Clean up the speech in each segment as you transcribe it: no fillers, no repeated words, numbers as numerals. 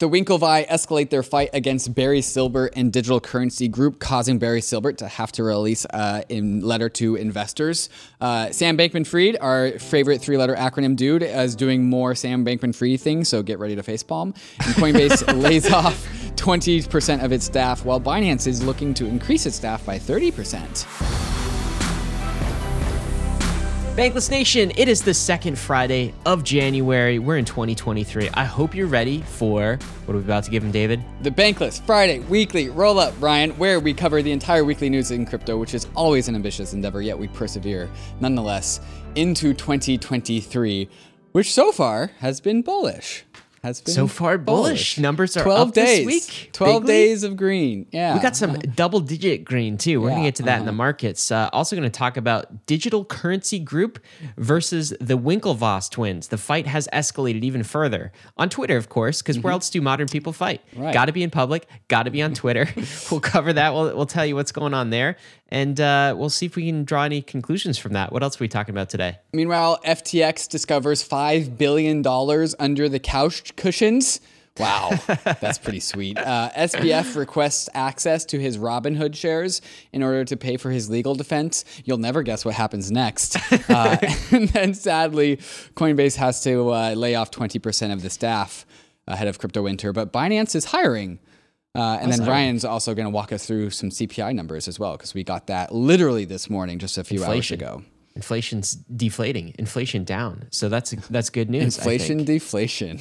The Winklevi escalate their fight against Barry Silbert and Digital Currency Group, causing Barry Silbert to have to release a letter to investors. Sam Bankman-Fried, our favorite three-letter acronym dude, is doing more Sam Bankman-Fried things, so get ready to facepalm. And Coinbase lays off 20% of its staff, while Binance is looking to increase its staff by 30%. Bankless Nation, it is the second Friday of January. We're in 2023. I hope you're ready for, what are we about to give him, David? The Bankless Friday Weekly Roll-Up, Brian, where we cover the entire weekly news in crypto, which is always an ambitious endeavor, yet we persevere nonetheless into 2023, which so far has been bullish. Numbers are 12 up days. This week. 12 Big days week? Of green. Yeah. We got some double-digit green, too. We're going to get to that in the markets. Also going to talk about Digital Currency Group versus the Winklevoss twins. The fight has escalated even further. On Twitter, of course, because where else do modern people fight? Right. Got to be in public. Got to be on Twitter. We'll cover that. We'll tell you what's going on there. And we'll see if we can draw any conclusions from that. What else are we talking about today? Meanwhile, FTX discovers $5 billion under the couch cushions. Wow, that's pretty sweet. SBF requests access to his Robinhood shares in order to pay for his legal defense. You'll never guess what happens next. And then sadly, Coinbase has to lay off 20% of the staff ahead of crypto winter. But Binance is hiring. And then Ryan's also going to walk us through some CPI numbers as well, because we got that literally this morning, just a few hours ago. Inflation's deflating. Inflation down. So that's good news. Inflation, deflation.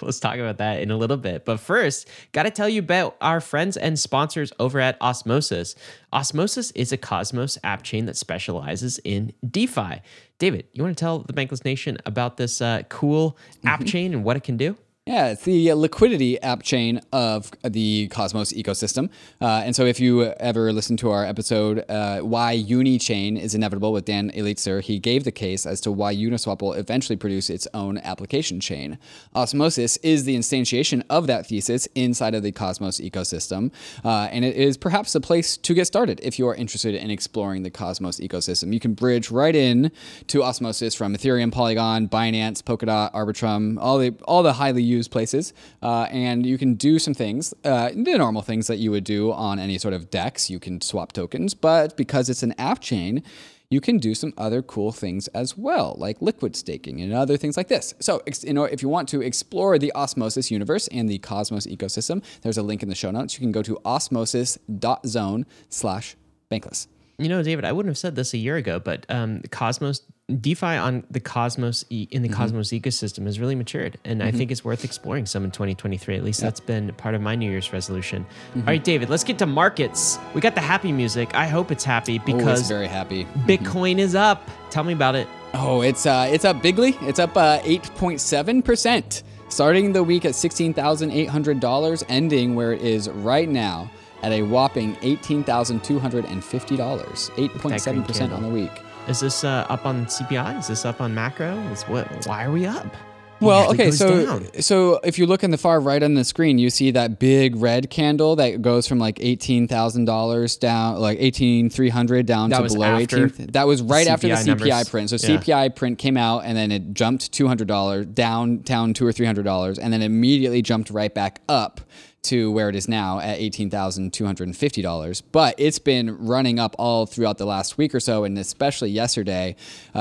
Let's talk about that in a little bit. But first, got to tell you about our friends and sponsors over at Osmosis. Osmosis is a Cosmos app chain that specializes in DeFi. David, you want to tell the Bankless Nation about this cool app chain and what it can do? Yeah, it's the liquidity app chain of the Cosmos ecosystem. And so if you ever listen to our episode, Why Unichain is Inevitable with Dan Elitzer, he gave the case as to why Uniswap will eventually produce its own application chain. Osmosis is the instantiation of that thesis inside of the Cosmos ecosystem. And it is perhaps the place to get started if you are interested in exploring the Cosmos ecosystem. You can bridge right in to Osmosis from Ethereum, Polygon, Binance, Polkadot, Arbitrum, all the highly used places, and you can do some things, the normal things that you would do on any sort of DEX. You can swap tokens, but because it's an app chain, you can do some other cool things as well, like liquid staking and other things like this. So if you want to explore the Osmosis universe and the Cosmos ecosystem, there's a link in the show notes. You can go to osmosis.zone/bankless. You know, David, I wouldn't have said this a year ago, but Cosmos DeFi in the Cosmos ecosystem has really matured, and I think it's worth exploring some in 2023. At least that's been part of my New Year's resolution. All right, David, let's get to markets. We got the happy music. I hope it's happy because it's very happy. Bitcoin is up. Tell me about it. Oh, it's up bigly. It's up 8.7%, starting the week at $16,800, ending where it is right now at a whopping $18,250, 8.7% on the week. Is this up on CPI? Is this up on macro? Why are we up? Well, okay, so if you look in the far right on the screen, you see that big red candle that goes from like $18,000 down, like $18,300 down to below $18,000. That was right after the CPI print. So CPI print came out, and then it jumped $200 down $200 or $300, and then immediately jumped right back up to where it is now at $18,250, but it's been running up all throughout the last week or so, and especially yesterday.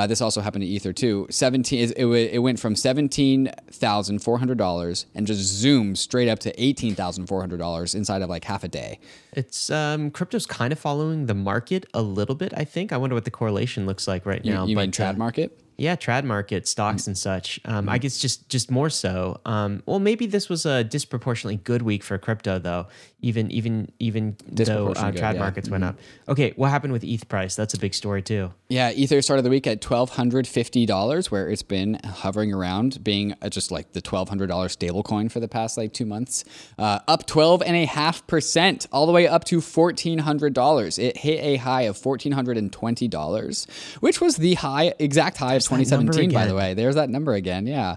This also happened to Ether too. It went from $17,400 and just zoomed straight up to $18,400 inside of like half a day. It's crypto's kind of following the market a little bit, I think. I wonder what the correlation looks like right now. You mean trad market? Yeah, trad market, stocks and such. I guess just more so. Well, maybe this was a disproportionately good week for crypto, though. Even though trad markets went up. Okay, what happened with ETH price? That's a big story too. Yeah, Ether started the week at $1,250, where it's been hovering around, being just like the $1,200 stable coin for the past like 2 months. Up 12.5%, all the way up to $1,400. It hit a high of $1,420, which was the exact high of 2017, by the way. There's that number again. Yeah.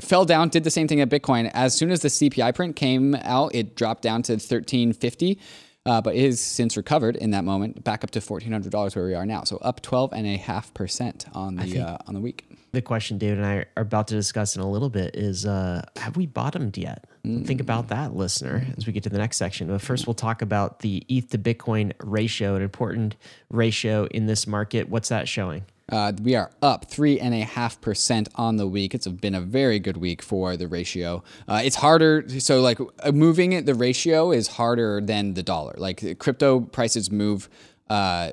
Fell down, did the same thing at Bitcoin. As soon as the CPI print came out, it dropped down to $1,350, but it has since recovered in that moment back up to $1,400 where we are now. So up 12.5% on the week. The question David and I are about to discuss in a little bit is, have we bottomed yet? Think about that, listener, as we get to the next section. But first, we'll talk about the ETH to Bitcoin ratio, an important ratio in this market. What's that showing? We are up 3.5% on the week. It's been a very good week for the ratio. It's harder. So like moving it, the ratio is harder than the dollar. Like crypto prices move a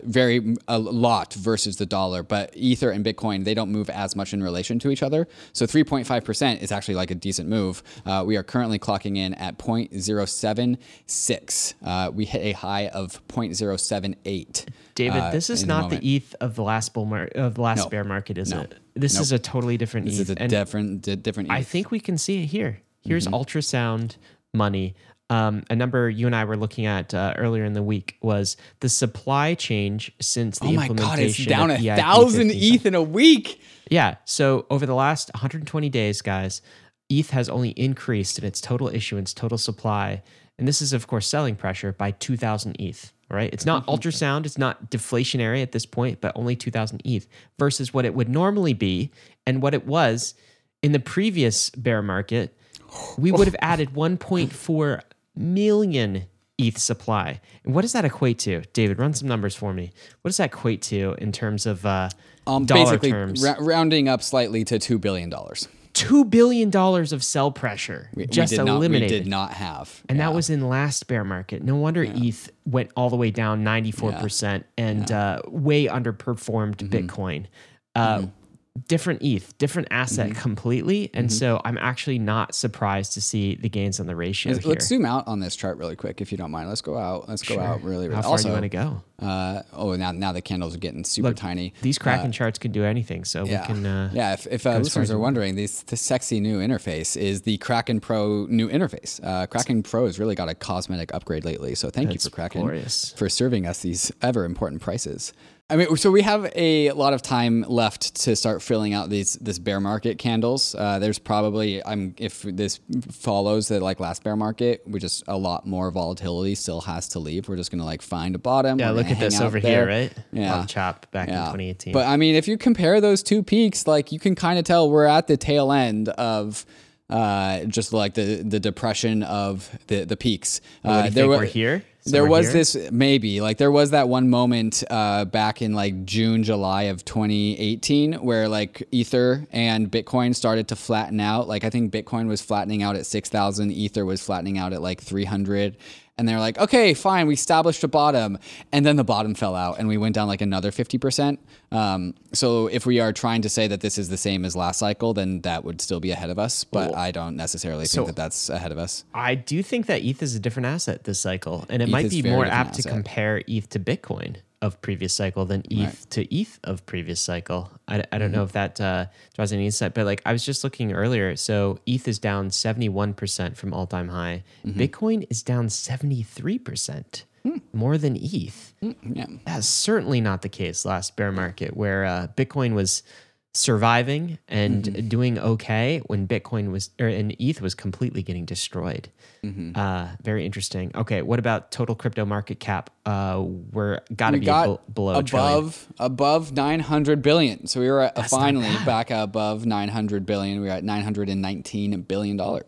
lot versus the dollar, but Ether and Bitcoin, they don't move as much in relation to each other. So 3.5% is actually like a decent move. We are currently clocking in at 0.076. We hit a high of 0.078. David, this is not the ETH of the last bear market, is it? This is a totally different ETH. This is a different ETH. I think we can see it here. Here's ultrasound money. A number you and I were looking at earlier in the week was the supply change since the implementation. Oh my God, it's down 1,000 ETH in a week. Yeah. So over the last 120 days, guys, ETH has only increased in its total issuance, total supply. And this is, of course, selling pressure by 2,000 ETH, right? It's not ultrasound. It's not deflationary at this point, but only 2,000 ETH versus what it would normally be and what it was in the previous bear market. We would have added 1.4 million ETH supply. And what does that equate to? David, run some numbers for me. What does that equate to in terms of dollar terms? Basically, rounding up slightly to $2 billion. $2 billion of sell pressure eliminated. We did not have. And that was in last bear market. No wonder ETH went all the way down 94% and way underperformed Bitcoin. Different ETH, different asset completely. And so I'm actually not surprised to see the gains on the ratio here. Let's zoom out on this chart really quick, if you don't mind. Let's go out. Let's go out really, really. How far do you want to go? Now the candles are getting super tiny. These Kraken charts can do anything, so we can... If listeners are wondering, this sexy new interface is the Kraken Pro new interface. Kraken Pro has really got a cosmetic upgrade lately, so thank you for Kraken for serving us these ever-important prices. I mean, so we have a lot of time left to start filling out this bear market candles. There's probably, if this follows the last bear market, we just a lot more volatility still has to leave. We're just going to find a bottom. Yeah, look at this over here, right? Yeah. On chop back in 2018. But I mean, if you compare those two peaks, you can kind of tell we're at the tail end of... just the depression of the peaks. We're here. There was that one moment back in June, July of 2018 where Ether and Bitcoin started to flatten out. I think Bitcoin was flattening out at 6,000. Ether was flattening out at 300. And they're okay, fine, we established a bottom. And then the bottom fell out and we went down another 50%. So if we are trying to say that this is the same as last cycle, then that would still be ahead of us. But I don't necessarily think that's ahead of us. I do think that ETH is a different asset this cycle. And it might be more apt to compare ETH to Bitcoin of previous cycle than ETH to ETH of previous cycle. I don't know if that draws any insight, but I was just looking earlier. So ETH is down 71% from all-time high. Bitcoin is down 73%, more than ETH. That's certainly not the case last bear market where Bitcoin was surviving and doing okay when Bitcoin and ETH was completely getting destroyed. Very interesting. Okay, what about total crypto market cap? Above 900 billion. So we were finally back above 900 billion. We were at $919 billion. Okay,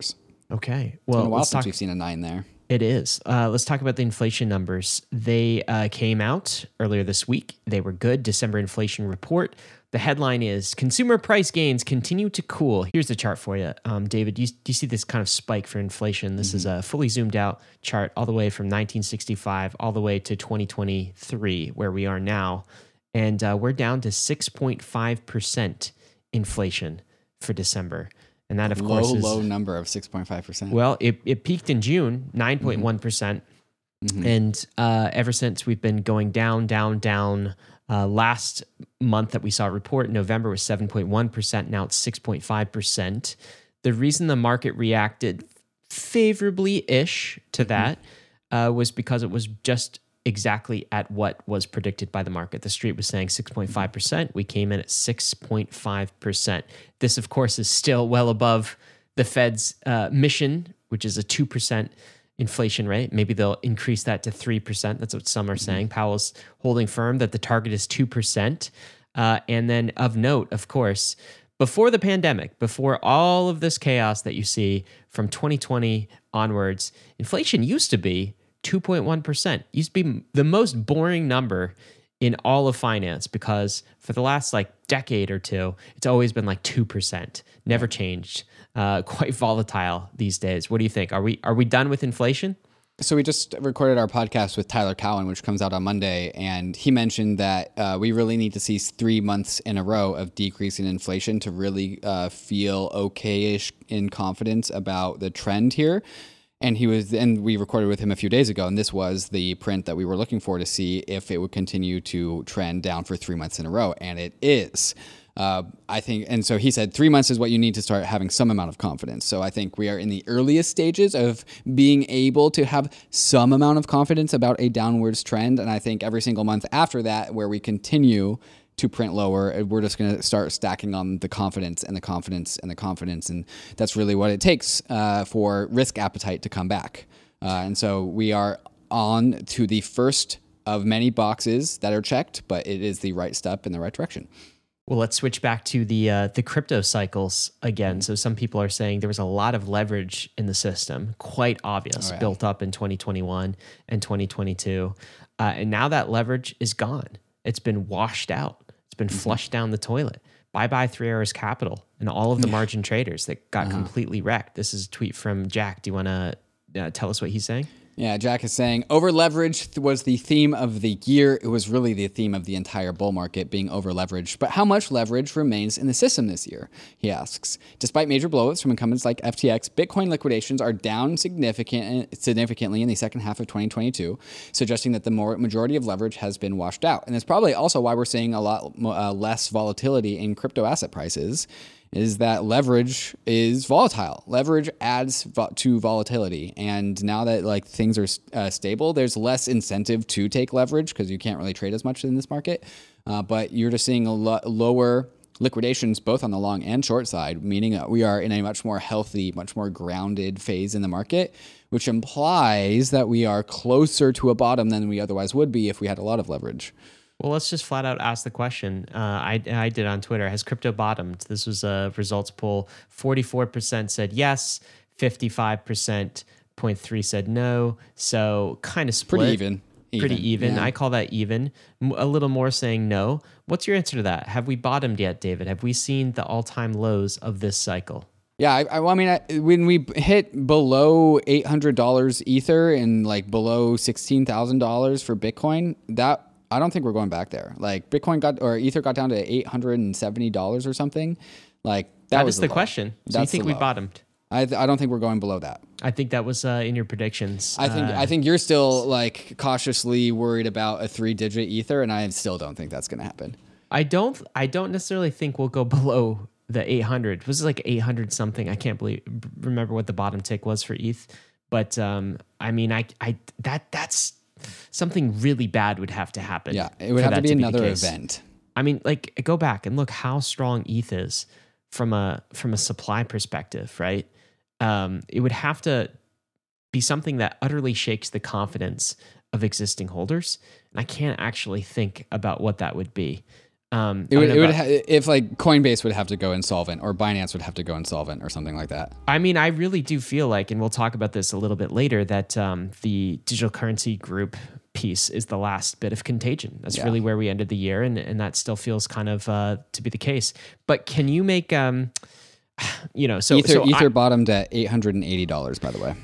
well, it's been a while since we've seen a 9 there. It is. Let's talk about the inflation numbers. They came out earlier this week. They were good. December inflation report. The headline is consumer price gains continue to cool. Here's the chart for you. David, do you see this kind of spike for inflation? This is a fully zoomed out chart all the way from 1965 all the way to 2023, where we are now. And we're down to 6.5% inflation for December. And that, of course, is... Low number of 6.5%. Well, it peaked in June, 9.1%. And ever since, we've been going down. Last month that we saw a report, November, was 7.1%. Now it's 6.5%. The reason the market reacted favorably-ish to that was because it was just exactly at what was predicted by the market. The street was saying 6.5%. We came in at 6.5%. This, of course, is still well above the Fed's mission, which is a 2% inflation rate. Maybe they'll increase that to 3%. That's what some are saying. Powell's holding firm that the target is 2%. And then of note, of course, Before the pandemic, before all of this chaos that you see from 2020 onwards, inflation used to be 2.1%. Used to be the most boring number in all of finance, because for the last like decade or two, it's always been like 2%. Never changed. Quite volatile these days. What do you think? Are we done with inflation? So we just recorded our podcast with Tyler Cowen, which comes out on Monday, and he mentioned that we really need to see 3 months in a row of decreasing inflation to really feel okay-ish in confidence about the trend here. And we recorded with him a few days ago, and this was the print that we were looking for to see if it would continue to trend down for 3 months in a row, and it is. I think, and so he said 3 months is what you need to start having some amount of confidence. So I think we are in the earliest stages of being able to have some amount of confidence about a downwards trend. And I think every single month after that, where we continue to print lower, we're just going to start stacking on the confidence and the confidence and the confidence. And that's really what it takes for risk appetite to come back. And so we are on to the first of many boxes that are checked, but it is the right step in the right direction. Well, let's switch back to the crypto cycles again. So some people are saying there was a lot of leverage in the system, quite obvious, built up in 2021 and 2022. And now that leverage is gone. It's been washed out. It's been flushed down the toilet. Bye-bye 3 hours capital and all of the margin traders that got completely wrecked. This is a tweet from Jack. Do you want to tell us what he's saying? Yeah, Jack is saying over-leverage was the theme of the year. It was really the theme of the entire bull market, being over-leveraged. But how much leverage remains in the system this year? He asks. Despite major blowups from incumbents like FTX, Bitcoin liquidations are down significantly in the second half of 2022, suggesting that the majority of leverage has been washed out. And that's probably also why we're seeing a lot less volatility in crypto asset prices, is that leverage is volatile. Leverage adds to volatility. And now that like things are stable, there's less incentive to take leverage because you can't really trade as much in this market. But you're just seeing a lower liquidations both on the long and short side, meaning that we are in a much more healthy, much more grounded phase in the market, which implies that we are closer to a bottom than we otherwise would be if we had a lot of leverage. Well, let's just flat out ask the question. I did on Twitter. Has crypto bottomed? This was a results poll. 44% said yes. 55.3% said no. So kind of split. Pretty even. Yeah. I call that even. A little more saying no. What's your answer to that? Have we bottomed yet, David? Have we seen the all-time lows of this cycle? Yeah, I mean, when we hit below $800 Ether and like below $16,000 for Bitcoin, that I don't think we're going back there. Like Ether got down to $870 or something. Like that was the question. Do you think we bottomed? I don't think we're going below that. I think that was in your predictions. I think you're still like cautiously worried about a 3-digit Ether, and I still don't think that's going to happen. I don't necessarily think we'll go below the 800. Was it like 800 something? I can't remember what the bottom tick was for ETH. But I mean, that's something really bad would have to happen. Yeah, it would have to be another event. I mean, like go back and look how strong ETH is from a supply perspective, right? It would have to be something that utterly shakes the confidence of existing holders. And I can't actually think about what that would be. If like Coinbase would have to go insolvent or Binance would have to go insolvent or something like that. I mean, I really do feel like, and we'll talk about this a little bit later, that the Digital Currency Group piece is the last bit of contagion. That's really where we ended the year. And that still feels kind of to be the case. But can you make, Ether bottomed at $880, by the way.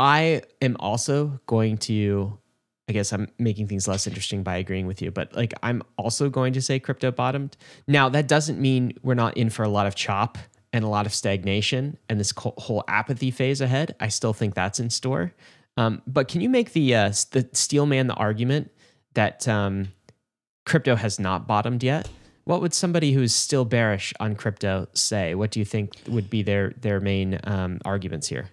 I am also going to... I guess I'm making things less interesting by agreeing with you, but like I'm also going to say crypto bottomed. Now, that doesn't mean we're not in for a lot of chop and a lot of stagnation and this whole apathy phase ahead. I still think that's in store. But can you make the steel man the argument that crypto has not bottomed yet? What would somebody who's still bearish on crypto say? What do you think would be their main arguments here?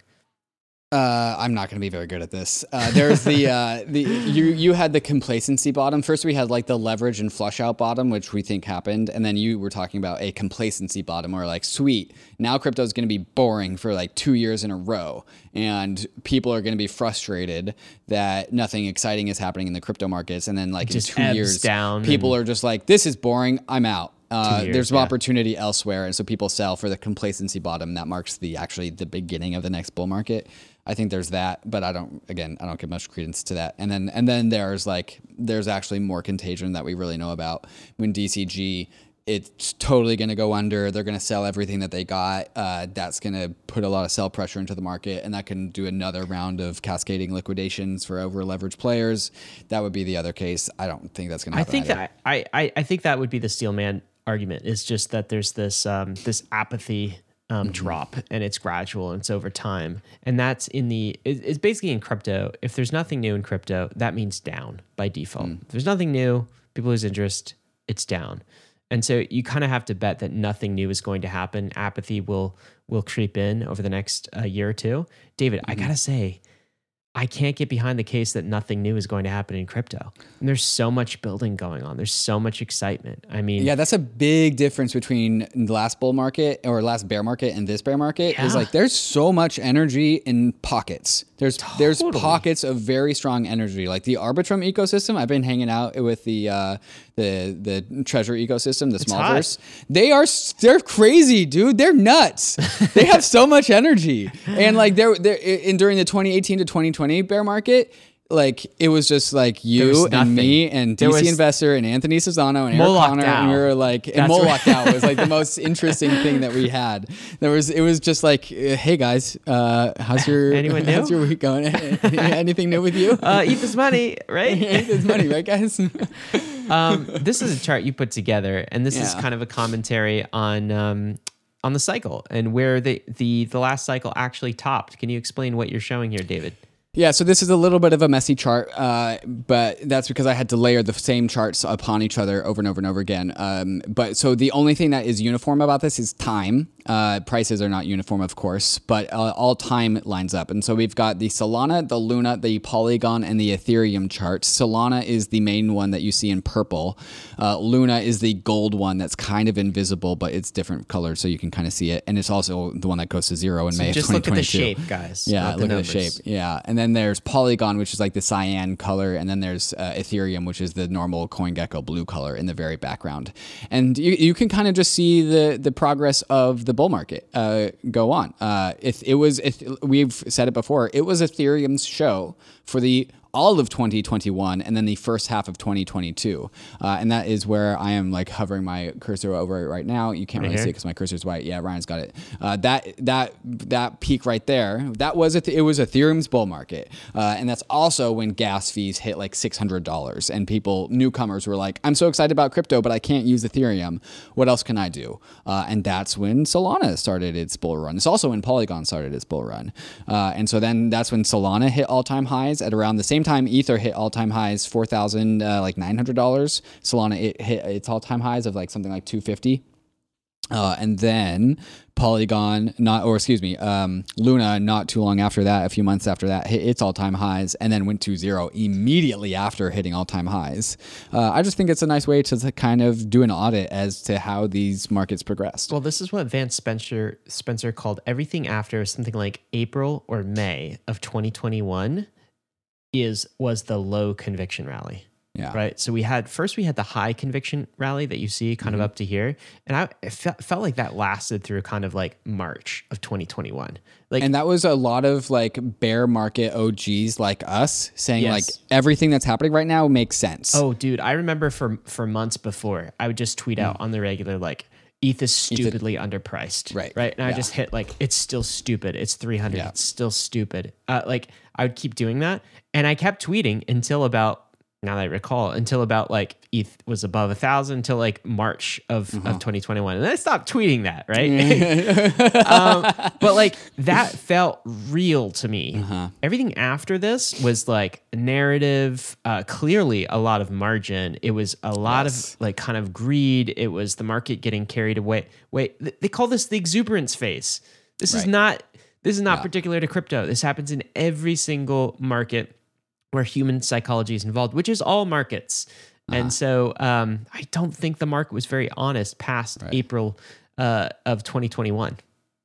I'm not going to be very good at this. There's you had the complacency bottom. First, we had like the leverage and flush out bottom, which we think happened. And then you were talking about a complacency bottom or like, sweet, now crypto is going to be boring for like 2 years in a row. And people are going to be frustrated that nothing exciting is happening in the crypto markets. And then like in 2 years, people are just like, this is boring. I'm out. There's some opportunity elsewhere, and so people sell for the complacency bottom that marks the actually the beginning of the next bull market. I think there's that, but I don't give much credence to that. And then there's actually more contagion that we really know about. When DCG, it's totally going to go under. They're going to sell everything that they got. That's going to put a lot of sell pressure into the market, and that can do another round of cascading liquidations for over-leveraged players. That would be the other case. I don't think that's going to happen. I think that would be the Steelman argument. It's just that there's this this apathy drop, and it's gradual and it's over time, and that's it's basically in crypto. If there's nothing new in crypto, that means down by default. If there's nothing new, people lose interest, it's down. And so you kind of have to bet that nothing new is going to happen. Apathy will creep in over the next year or two. David, I gotta say, I can't get behind the case that nothing new is going to happen in crypto. And there's so much building going on. There's so much excitement. I mean, yeah, that's a big difference between the last bull market or last bear market and this bear market. Yeah. Is like there's so much energy in pockets. There's pockets of very strong energy. Like the Arbitrum ecosystem, I've been hanging out with the Treasure ecosystem, the Smallverse. They're crazy, dude. They're nuts. They have so much energy. And like during the 2018 to 2020 bear market, like it was just like you and me and DC Investor and Anthony Susano and Eric Connor, and we were like, and MolochDAO was like the most interesting thing that we had. It was just like, hey guys, how's your week going? Anything new with you? Eat this money, right? Eat this money, right, guys? This is a chart you put together, and this is kind of a commentary on the cycle and where the last cycle actually topped. Can you explain what you're showing here, David? Yeah, so this is a little bit of a messy chart, but that's because I had to layer the same charts upon each other over and over and over again. But so the only thing that is uniform about this is time. Prices are not uniform, of course, but all time lines up. And so we've got the Solana, the Luna, the Polygon, and the Ethereum chart. Solana is the main one that you see in purple. Luna is the gold one that's kind of invisible, but it's different color, so you can kind of see it. And it's also the one that goes to zero in May of 2022. Just look at the shape, guys. Yeah, look at the shape. Yeah, and then there's Polygon, which is like the cyan color, and then there's Ethereum, which is the normal CoinGecko blue color in the very background. And you can kind of just see the progress of the bull market go on. We've said it before, it was Ethereum's show for all of 2021 and then the first half of 2022. And that is where I am like hovering my cursor over it right now. You can't really see it because my cursor's white. Yeah, Ryan's got it. That peak right there, that was it was Ethereum's bull market. And that's also when gas fees hit like $600 and newcomers were like, I'm so excited about crypto, but I can't use Ethereum. What else can I do? And that's when Solana started its bull run. It's also when Polygon started its bull run. And so then that's when Solana hit all-time highs at around the same time Ether hit all-time highs, $4,900. Solana hit its all-time highs of like something like $250. And then Luna not too long after that, a few months after that, hit its all-time highs and then went to zero immediately after hitting all-time highs. I just think it's a nice way to kind of do an audit as to how these markets progressed. Well, this is what Vance Spencer called everything after something like April or May of 2021. was the low conviction rally. Yeah. Right. So we had the high conviction rally that you see kind of up to here. And it felt like that lasted through kind of like March of 2021. Like, and that was a lot of like bear market OGs like us saying like everything that's happening right now makes sense. Oh dude. I remember for months before I would just tweet out on the regular, like, ETH is stupidly underpriced. Right. And I just hit like, it's still stupid. It's 300. Yeah. It's still stupid. Like I would keep doing that. And I kept tweeting until about like ETH was above 1,000 until like March of 2021. And then I stopped tweeting that. Right. But like that felt real to me. Everything after this was like narrative, clearly a lot of margin. It was a lot of like kind of greed. It was the market getting carried away. Wait, they call this the exuberance phase. This is not particular to crypto. This happens in every single market where human psychology is involved, which is all markets. And so I don't think the market was very honest past April of 2021.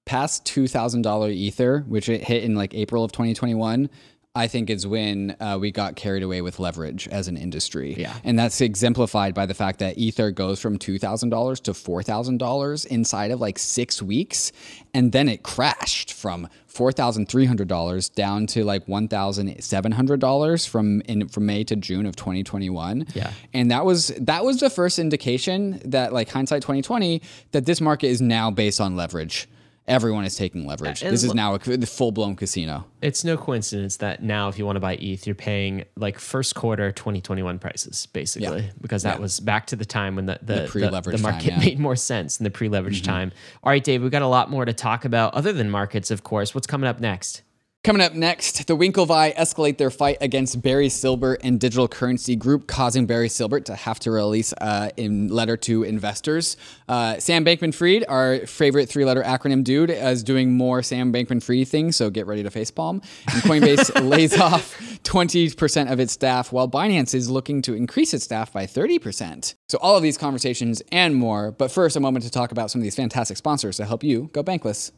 Past $2,000 Ether, which it hit in like April of 2021, I think is when we got carried away with leverage as an industry. Yeah. And that's exemplified by the fact that Ether goes from $2,000 to $4,000 inside of like 6 weeks. And then it crashed from $4,300 down to like $1,700 from May to June of 2021. Yeah. And that was the first indication that, like, hindsight 2020, that this market is now based on leverage. Everyone is taking leverage. This is now a full-blown casino. It's no coincidence that now if you want to buy ETH, you're paying like first quarter 2021 prices, basically, because that was back to the time when the pre-leverage the market time, made more sense in the pre-leverage time. All right, Dave, we've got a lot more to talk about other than markets, of course. What's coming up next? Coming up next, the Winklevi escalate their fight against Barry Silbert and Digital Currency Group, causing Barry Silbert to have to release a letter to investors. Sam Bankman-Fried, our favorite three-letter acronym dude, is doing more Sam Bankman-Fried things, so get ready to facepalm. And Coinbase lays off 20% of its staff, while Binance is looking to increase its staff by 30%. So all of these conversations and more, but first, a moment to talk about some of these fantastic sponsors to help you go bankless.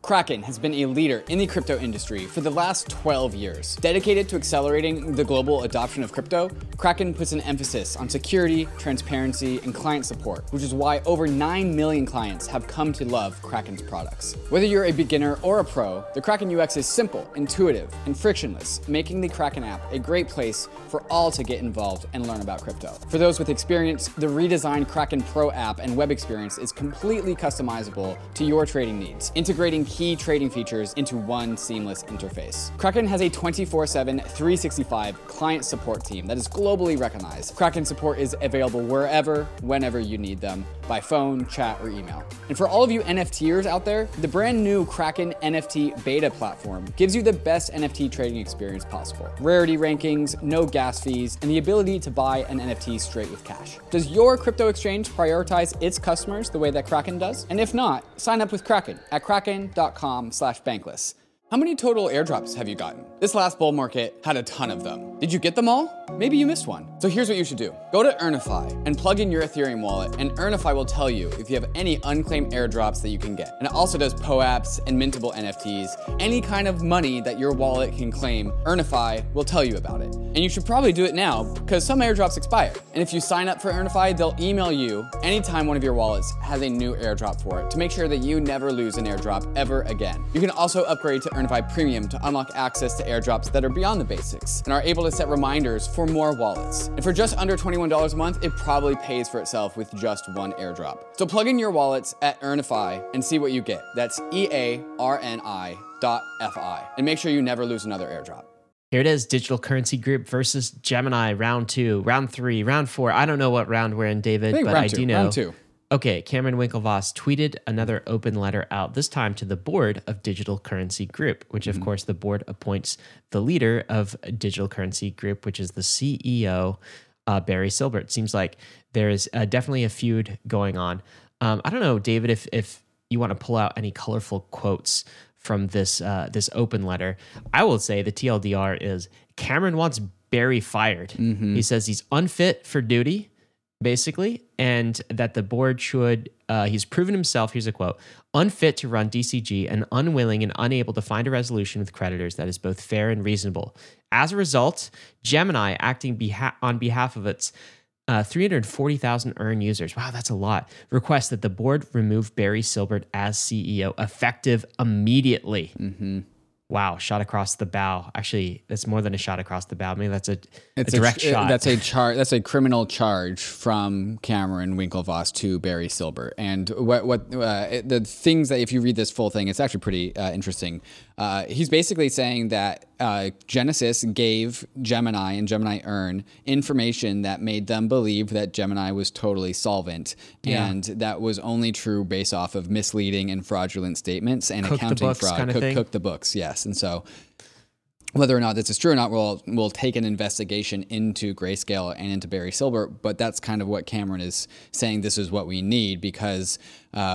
Kraken has been a leader in the crypto industry for the last 12 years. Dedicated to accelerating the global adoption of crypto, Kraken puts an emphasis on security, transparency, and client support, which is why over 9 million clients have come to love Kraken's products. Whether you're a beginner or a pro, the Kraken UX is simple, intuitive, and frictionless, making the Kraken app a great place for all to get involved and learn about crypto. For those with experience, the redesigned Kraken Pro app and web experience is completely customizable to your trading needs, integrating key trading features into one seamless interface. Kraken has a 24/7, 365 client support team that is globally recognized. Kraken support is available wherever, whenever you need them, by phone, chat, or email. And for all of you NFTers out there, the brand new Kraken NFT beta platform gives you the best NFT trading experience possible. Rarity rankings, no gas fees, and the ability to buy an NFT straight with cash. Does your crypto exchange prioritize its customers the way that Kraken does? And if not, sign up with Kraken at kraken.com/bankless. How many total airdrops have you gotten? This last bull market had a ton of them. Did you get them all? Maybe you missed one. So here's what you should do. Go to Earnify and plug in your Ethereum wallet, and Earnify will tell you if you have any unclaimed airdrops that you can get. And it also does POAPs and mintable NFTs. Any kind of money that your wallet can claim, Earnify will tell you about it. And you should probably do it now because some airdrops expire. And if you sign up for Earnify, they'll email you anytime one of your wallets has a new airdrop for it to make sure that you never lose an airdrop ever again. You can also upgrade to Earnify Premium to unlock access to airdrops that are beyond the basics and are able to set reminders for more wallets. And for just under $21 a month, it probably pays for itself with just one airdrop. So plug in your wallets at Earnify and see what you get. That's EARNI.FI. And make sure you never lose another airdrop. Here it is, Digital Currency Group versus Gemini, round 2, round 3, round 4. I don't know what round we're in, David, but I do know. Round 2. Okay, Cameron Winklevoss tweeted another open letter out, this time to the board of Digital Currency Group, which, of course, the board appoints the leader of Digital Currency Group, which is the CEO, Barry Silbert. Seems like there is definitely a feud going on. I don't know, David, if you want to pull out any colorful quotes from this open letter. I will say the TLDR is Cameron wants Barry fired. He says he's unfit for duty, basically, and that the board should, he's proven himself, here's a quote, unfit to run DCG and unwilling and unable to find a resolution with creditors that is both fair and reasonable. As a result, Gemini, acting on behalf of its 340,000 earned users, wow, that's a lot, requests that the board remove Barry Silbert as CEO, effective immediately. Wow, shot across the bow. Actually, that's more than a shot across the bow. Maybe that's a direct shot. That's a That's a criminal charge from Cameron Winklevoss to Barry Silbert. And what the things that, if you read this full thing, it's actually pretty interesting. He's basically saying that Genesis gave Gemini and Gemini Earn information that made them believe that Gemini was totally solvent, and that was only true based off of misleading and fraudulent statements and accounting fraud. Kind of cook the books, yes. And so whether or not this is true or not, we'll take an investigation into Grayscale and into Barry Silbert, but that's kind of what Cameron is saying. This is what we need because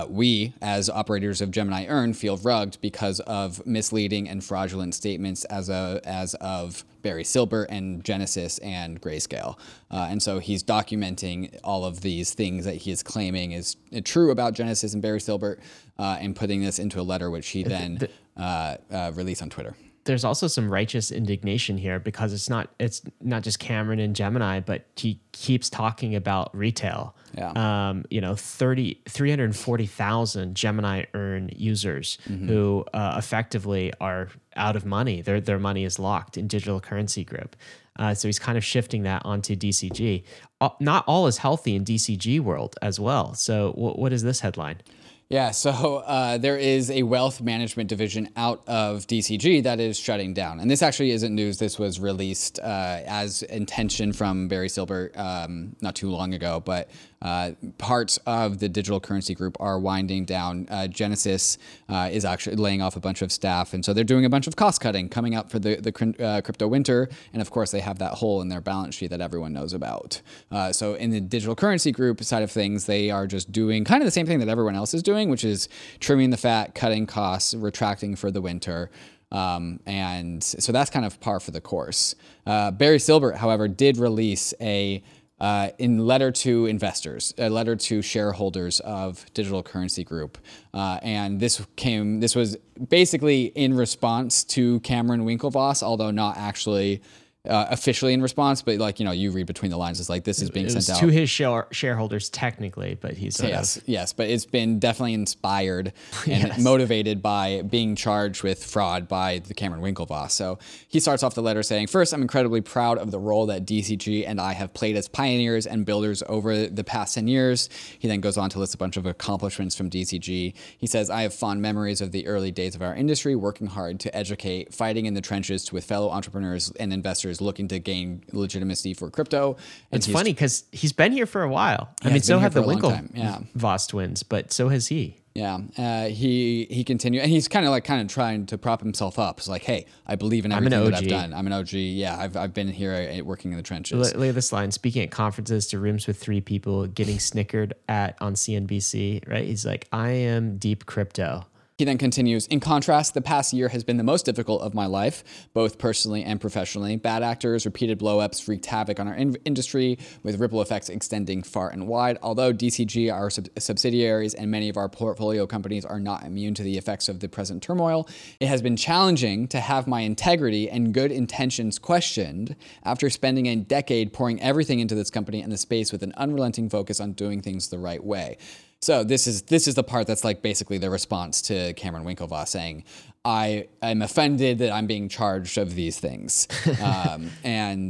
we, as operators of Gemini Earn, feel rugged because of misleading and fraudulent statements as of Barry Silbert and Genesis and Grayscale. And so he's documenting all of these things that he is claiming is true about Genesis and Barry Silbert, and putting this into a letter, which he then released on Twitter. there's also some righteous indignation here because it's not just Cameron and Gemini, but he keeps talking about retail. Yeah. You know, 340,000 Gemini Earn users who effectively are out of money. Their money is locked in Digital Currency Group. So he's kind of shifting that onto DCG. Not all is healthy in DCG world as well. So what is this headline? Yeah, so there is a wealth management division out of DCG that is shutting down. And this actually isn't news. This was released as intention from Barry Silbert not too long ago. But parts of the Digital Currency Group are winding down. Genesis is actually laying off a bunch of staff. And so they're doing a bunch of cost cutting coming up for the crypto winter. And of course, they have that hole in their balance sheet that everyone knows about. So in the Digital Currency Group side of things, they are just doing kind of the same thing that everyone else is doing, which is trimming the fat, cutting costs, retracting for the winter. And so that's kind of par for the course. Barry Silbert, however, did release in letter to investors, a letter to shareholders of Digital Currency Group. And this was basically in response to Cameron Winklevoss, although not actually officially in response, but like, you know, you read between the lines, it's like this is being sent out to his shareholders technically, but he's yes, but it's been definitely inspired and motivated by being charged with fraud by the Cameron Winklevoss. So he starts off the letter saying, "First, I'm incredibly proud of the role that DCG and I have played as pioneers and builders over the past 10 years. He then goes on to list a bunch of accomplishments from DCG. He says, "I have fond memories of the early days of our industry, working hard to educate, fighting in the trenches with fellow entrepreneurs and investors looking to gain legitimacy for crypto." It's funny because he's been here for a while. Yeah, I mean, so have the Winklevoss twins, but so has he. Yeah, he continued, and he's kind of trying to prop himself up. It's like, hey, I believe in everything that I've done. I'm an OG. Yeah, I've been here working in the trenches. Look at this line: speaking at conferences to rooms with three people, getting snickered at on CNBC. Right? He's like, I am deep crypto. He then continues, "In contrast, the past year has been the most difficult of my life, both personally and professionally. Bad actors, repeated blow-ups wreaked havoc on our industry, with ripple effects extending far and wide. Although DCG, our subsidiaries, and many of our portfolio companies are not immune to the effects of the present turmoil, it has been challenging to have my integrity and good intentions questioned after spending a decade pouring everything into this company and the space with an unrelenting focus on doing things the right way." So this is the part that's like basically the response to Cameron Winklevoss saying, I am offended that I'm being charged of these things. He then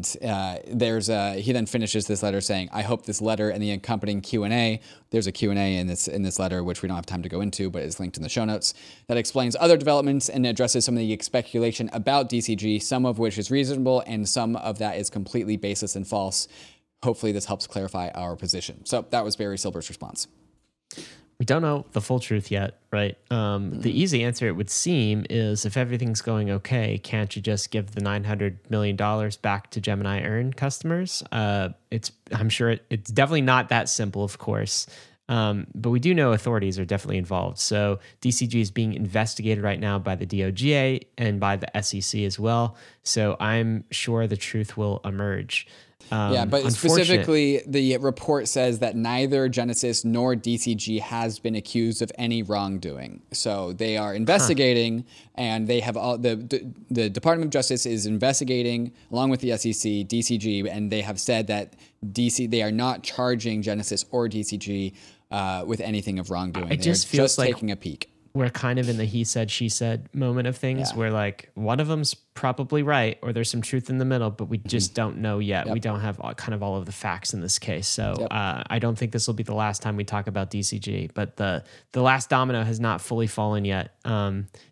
finishes this letter saying, "I hope this letter and the accompanying Q&A," there's a Q&A in this letter, which we don't have time to go into, but it's linked in the show notes, "that explains other developments and addresses some of the speculation about DCG, some of which is reasonable and some of that is completely baseless and false. Hopefully this helps clarify our position." So that was Barry Silbert's response. We don't know the full truth yet, right? The easy answer, it would seem, is if everything's going okay, can't you just give the $900 million back to Gemini Earn customers? I'm sure it's definitely not that simple, of course. But we do know authorities are definitely involved. So DCG is being investigated right now by the DOJ and by the SEC as well. So I'm sure the truth will emerge. But specifically, the report says that neither Genesis nor DCG has been accused of any wrongdoing. So they are investigating, and they have all the Department of Justice is investigating along with the SEC, DCG, and they have said that they are not charging Genesis or DCG with anything of wrongdoing. It just feels like taking a peek. We're kind of in the he said, she said moment of things where like one of them's probably right or there's some truth in the middle, but we just don't know yet. Yep. We don't have all of the facts in this case. So I don't think this will be the last time we talk about DCG, but the last domino has not fully fallen yet.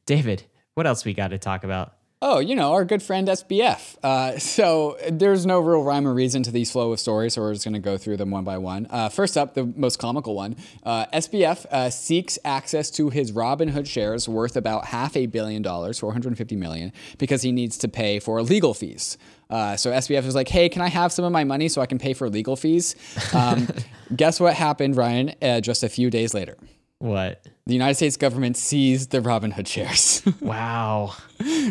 David, what else we got to talk about? Oh, you know, our good friend SBF. So there's no real rhyme or reason to these flow of stories, so we're just going to go through them one by one. First up, the most comical one. SBF seeks access to his Robinhood shares worth about $500 million, $450 million, because he needs to pay for legal fees. So SBF was like, hey, can I have some of my money so I can pay for legal fees? Guess what happened, Ryan, just a few days later? What? The United States government seized the Robinhood shares. Wow.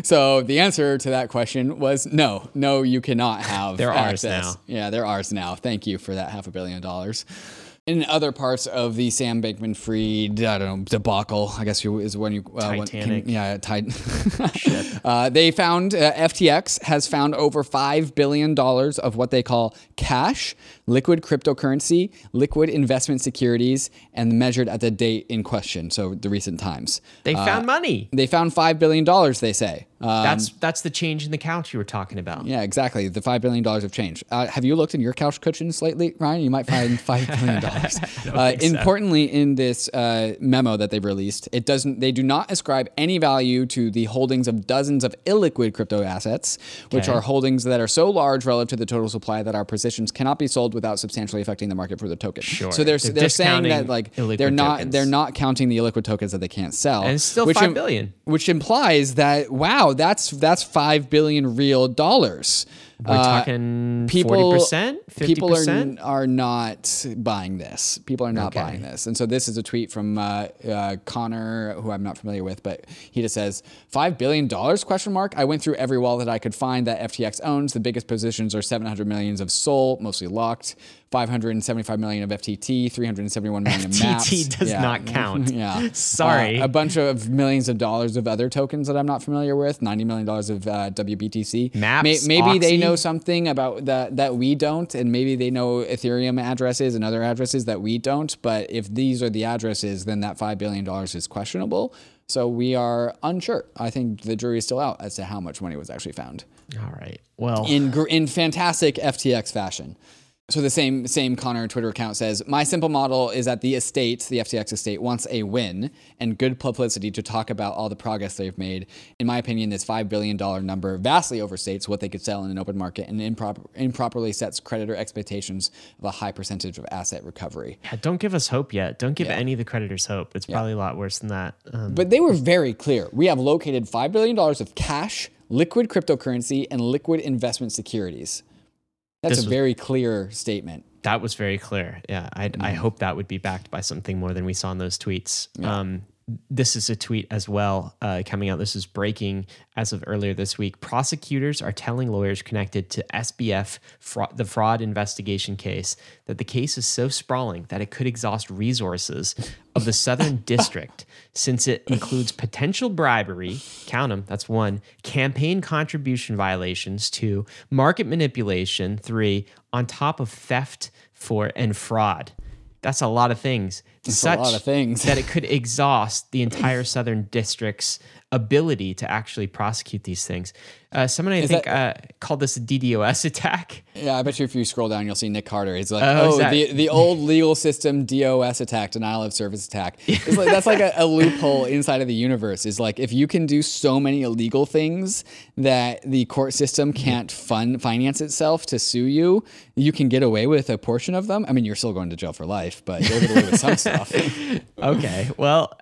So the answer to that question was no, you cannot have access. They're ours now. Yeah, they're ours now. Thank you for that $500 million. In other parts of the Sam Bankman-Fried, I don't know, debacle, I guess is when you... Titanic. Shit. They found, FTX has found over $5 billion of what they call cash, liquid cryptocurrency, liquid investment securities, and measured at the date in question, so the recent times. They found money. They found $5 billion, they say. That's the change in the couch you were talking about. Yeah, exactly. The $5 billion of change. Have you looked in your couch cushions lately, Ryan? You might find $5 billion. Importantly, in this memo that they've released, it doesn't. They do not ascribe any value to the holdings of dozens of illiquid crypto assets, which are holdings that are so large relative to the total supply that our positions cannot be sold without substantially affecting the market for the token. Sure. So they're saying that like they're not counting the illiquid tokens that they can't sell. And it's still $5 billion, which implies that that's $5 billion real dollars. We're talking 40%, 50%? People are not buying this. People are not buying this. And so this is a tweet from Connor, who I'm not familiar with, but he just says, $5 billion, question mark? I went through every wallet I could find that FTX owns. The biggest positions are 700 millions of SOL, mostly locked, 575 million of FTT, 371 million of MAPS. FTT does not count. Sorry. A bunch of millions of dollars of other tokens that I'm not familiar with, $90 million of WBTC. MAPS, maybe they know something about that we don't, and maybe they know Ethereum addresses and other addresses that we don't, but if these are the addresses, then that $5 billion is questionable. So we are unsure. I think the jury is still out as to how much money was actually found. All right. Well, in fantastic FTX fashion. So the same Connor Twitter account says, my simple model is that the FTX estate, wants a win and good publicity to talk about all the progress they've made. In my opinion, this $5 billion number vastly overstates what they could sell in an open market and improperly sets creditor expectations of a high percentage of asset recovery. Yeah, don't give us hope yet. Don't give any of the creditors hope. It's probably a lot worse than that. But they were very clear. We have located $5 billion of cash, liquid cryptocurrency, and liquid investment securities. That's a very clear statement. That was very clear. Yeah, I hope that would be backed by something more than we saw in those tweets. Yeah. This is a tweet as well coming out. This is breaking as of earlier this week. Prosecutors are telling lawyers connected to SBF, the fraud investigation case, that the case is so sprawling that it could exhaust resources of the Southern District, since it includes potential bribery, count them, that's one, campaign contribution violations, two, market manipulation, three, on top of theft and fraud. That's a lot of things. That it could exhaust the entire Southern District's ability to actually prosecute these things. Someone, called this a DDoS attack. Yeah, I bet you if you scroll down, you'll see Nick Carter. He's like, the old legal system DOS attack, denial of service attack. It's like, that's like a loophole inside of the universe. Is like, if you can do so many illegal things that the court system can't finance itself to sue you, you can get away with a portion of them. I mean, you're still going to jail for life, but you'll get away with some stuff. Okay, well,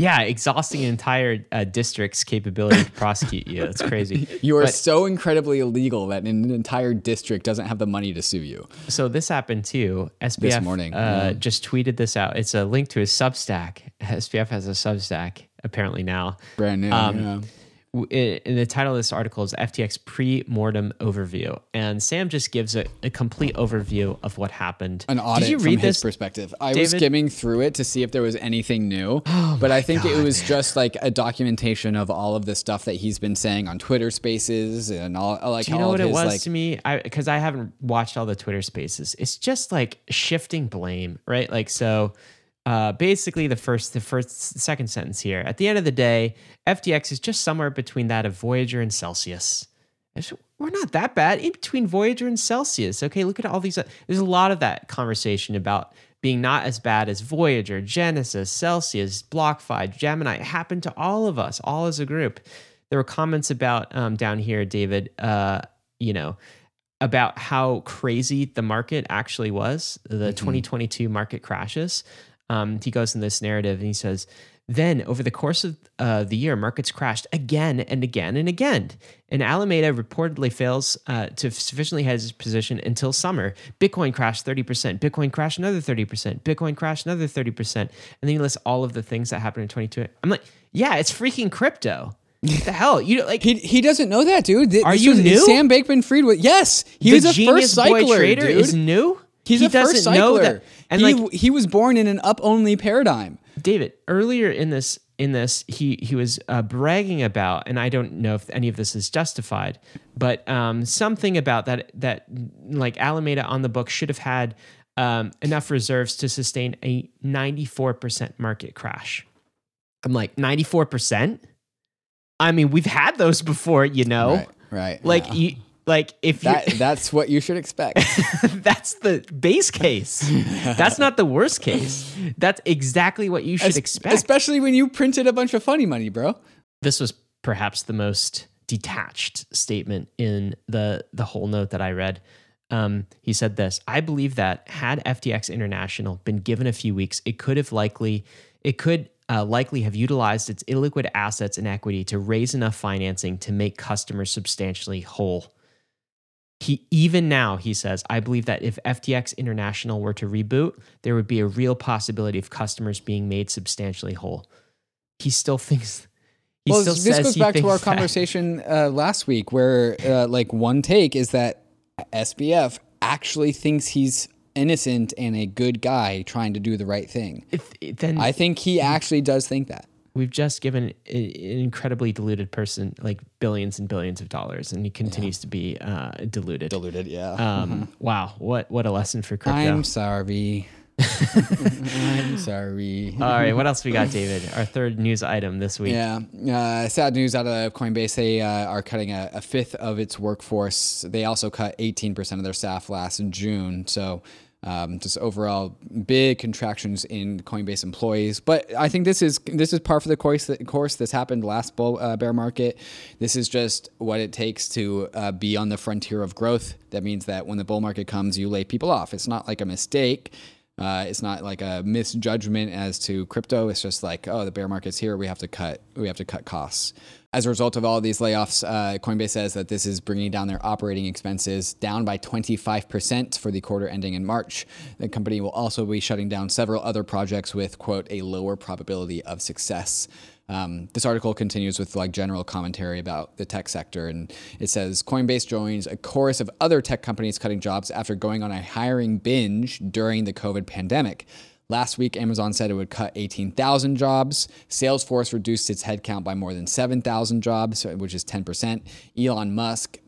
exhausting an entire district's capability to prosecute you. That's crazy. You are so incredibly illegal that an entire district doesn't have the money to sue you. So this happened too. SBF this morning, just tweeted this out. It's a link to his Substack. SBF has a Substack apparently now. Brand new, And the title of this article is FTX Pre-Mortem Overview. And Sam just gives a complete overview of what happened. An audit Did you read from this? His perspective. I was skimming through it to see if there was anything new. It was just like a documentation of all of the stuff that he's been saying on Twitter Spaces and all like. Do you know all what his, it was like, to me? Because I haven't watched all the Twitter Spaces. It's just like shifting blame, right? Like so. Basically, second sentence here. At the end of the day, FTX is just somewhere between that of Voyager and Celsius. We're not that bad in between Voyager and Celsius. Okay, look at all these. There's a lot of that conversation about being not as bad as Voyager, Genesis, Celsius, BlockFi, Gemini. It happened to all of us, all as a group. There were comments about down here, David, about how crazy the market actually was, the 2022 market crashes. He goes in this narrative and he says, then over the course of the year, markets crashed again and again and again. And Alameda reportedly fails to sufficiently hedge his position until summer. Bitcoin crashed 30%. Bitcoin crashed another 30%. Bitcoin crashed another 30%. And then he lists all of the things that happened in 2022. I'm like, yeah, it's freaking crypto. What the hell? You like he doesn't know that, dude. Are you new? Sam Bankman-Fried. Yes, he was a first cycler. Trader dude. Is new. He doesn't know that. And he was born in an up only paradigm. David, earlier in this, he was bragging about, and I don't know if any of this is justified, but something about that like Alameda on the book should have had enough reserves to sustain a 94% market crash. I'm like, 94%? I mean, we've had those before, you know? Right. That's what you should expect. That's the base case. That's not the worst case. That's exactly what you should expect. Especially when you printed a bunch of funny money, bro. This was perhaps the most detached statement in the whole note that I read. He said this: I believe that had FTX International been given a few weeks, it could likely have utilized its illiquid assets and equity to raise enough financing to make customers substantially whole. Even now, he says, I believe that if FTX International were to reboot, there would be a real possibility of customers being made substantially whole. He still thinks. This goes back to our conversation last week, where one take is that SBF actually thinks he's innocent and a good guy trying to do the right thing. I think he actually does think that. We've just given an incredibly deluded person like billions and billions of dollars, and he continues to be deluded. Deluded, yeah. Wow, what a lesson for crypto. I'm sorry. All right, what else we got, David? Our third news item this week. Yeah, sad news out of Coinbase. They are cutting a fifth of its workforce. They also cut 18% of their staff last June, so... just overall big contractions in Coinbase employees. But I think this is par for the course. This happened last bear market. This is just what it takes to be on the frontier of growth. That means that when the bull market comes, you lay people off. It's not like a mistake. It's not like a misjudgment as to crypto. It's just like, oh, the bear market's here. We have to cut costs. As a result of all of these layoffs, Coinbase says that this is bringing down their operating expenses down by 25% for the quarter ending in March. The company will also be shutting down several other projects with, quote, a lower probability of success. This article continues with general commentary about the tech sector, and it says Coinbase joins a chorus of other tech companies cutting jobs after going on a hiring binge during the COVID pandemic. Last week, Amazon said it would cut 18,000 jobs. Salesforce reduced its headcount by more than 7,000 jobs, which is 10%. Elon Musk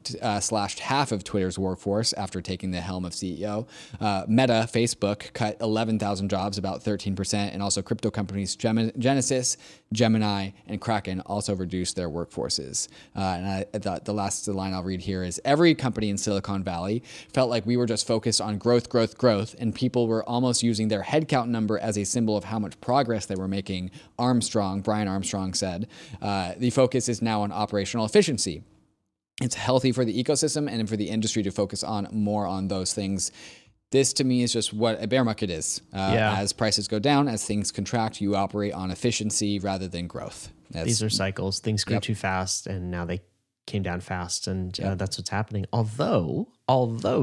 slashed half of Twitter's workforce after taking the helm of CEO. Meta, Facebook, cut 11,000 jobs, about 13%. And also crypto companies Genesis, Gemini, and Kraken also reduced their workforces. And the last line I'll read here is, every company in Silicon Valley felt like we were just focused on growth, and people were almost using their headcount number as a symbol of how much progress they were making. Brian Armstrong said, the focus is now on operational efficiency. It's healthy for the ecosystem and for the industry to focus more on those things. This to me is just what a bear market is. As prices go down, as things contract, you operate on efficiency rather than growth. These are cycles. Things grew too fast, and now they came down fast, and that's what's happening. Although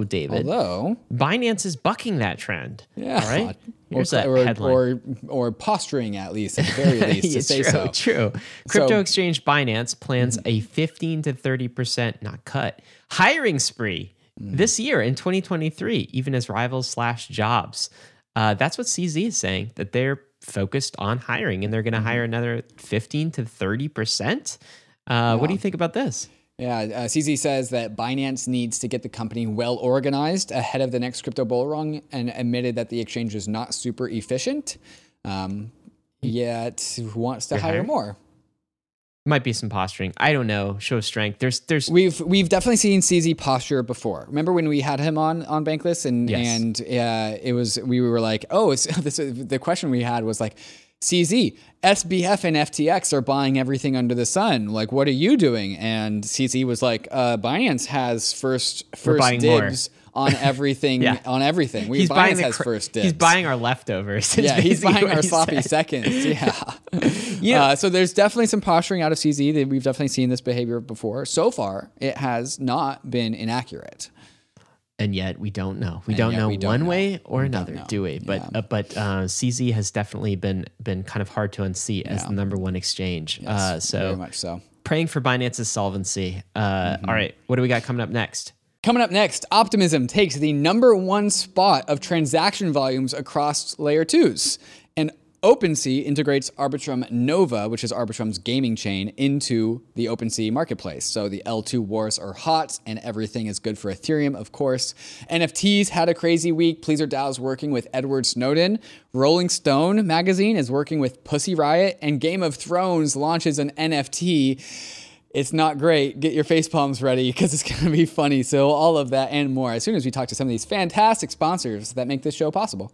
David, Binance is bucking that trend. Yeah, all right. Here's that headline, or posturing at the very least to say so. True. Crypto exchange Binance plans a 15% to 30% hiring spree this year in 2023, even as rivals slash jobs. That's what CZ is saying, that they're focused on hiring, and they're going to hire another 15% to 30%. What do you think about this? Yeah, CZ says that Binance needs to get the company well organized ahead of the next crypto bull run, and admitted that the exchange is not super efficient, yet wants to hire more. Might be some posturing. I don't know. Show of strength. We've definitely seen CZ posture before. Remember when we had him on Bankless, we were like, the question we had was like, CZ, SBF and FTX are buying everything under the sun. Like, what are you doing? And CZ was like, Binance has first dibs on everything. On everything. Binance has first dibs. He's buying our leftovers. Yeah, he's buying our sloppy seconds. Yeah. So there's definitely some posturing out of CZ. That we've definitely seen this behavior before. So far, it has not been inaccurate. And yet we don't know. We don't know one way or another, do we? But CZ has definitely been kind of hard to unsee as the number one exchange. Yes, so very much so. Praying for Binance's solvency. All right, what do we got coming up next? Coming up next, Optimism takes the #1 spot of transaction volumes across layer 2s. And OpenSea integrates Arbitrum Nova, which is Arbitrum's gaming chain, into the OpenSea marketplace. So the L2 wars are hot and everything is good for Ethereum, of course. NFTs had a crazy week. PleaserDAO is working with Edward Snowden. Rolling Stone magazine is working with Pussy Riot. And Game of Thrones launches an NFT. It's not great. Get your face palms ready because it's going to be funny. So all of that and more as soon as we talk to some of these fantastic sponsors that make this show possible.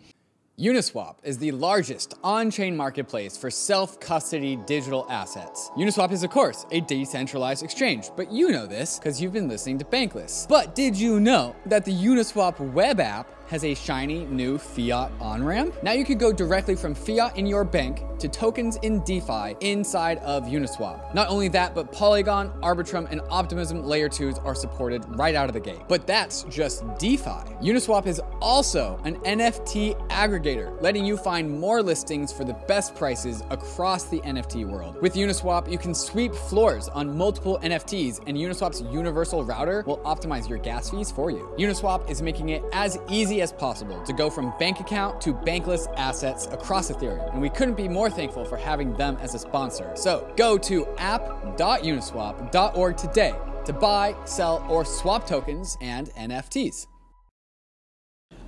Uniswap is the largest on-chain marketplace for self-custody digital assets. Uniswap is, of course, a decentralized exchange, but you know this because you've been listening to Bankless. But did you know that the Uniswap web app has a shiny new fiat on-ramp? Now you could go directly from fiat in your bank to tokens in DeFi inside of Uniswap. Not only that, but Polygon, Arbitrum, and Optimism layer 2s are supported right out of the gate. But that's just DeFi. Uniswap is also an NFT aggregator, letting you find more listings for the best prices across the NFT world. With Uniswap, you can sweep floors on multiple NFTs, and Uniswap's universal router will optimize your gas fees for you. Uniswap is making it as easy as possible to go from bank account to bankless assets across Ethereum, and we couldn't be more thankful for having them as a sponsor. So go to app.uniswap.org today to buy, sell, or swap tokens and NFTs.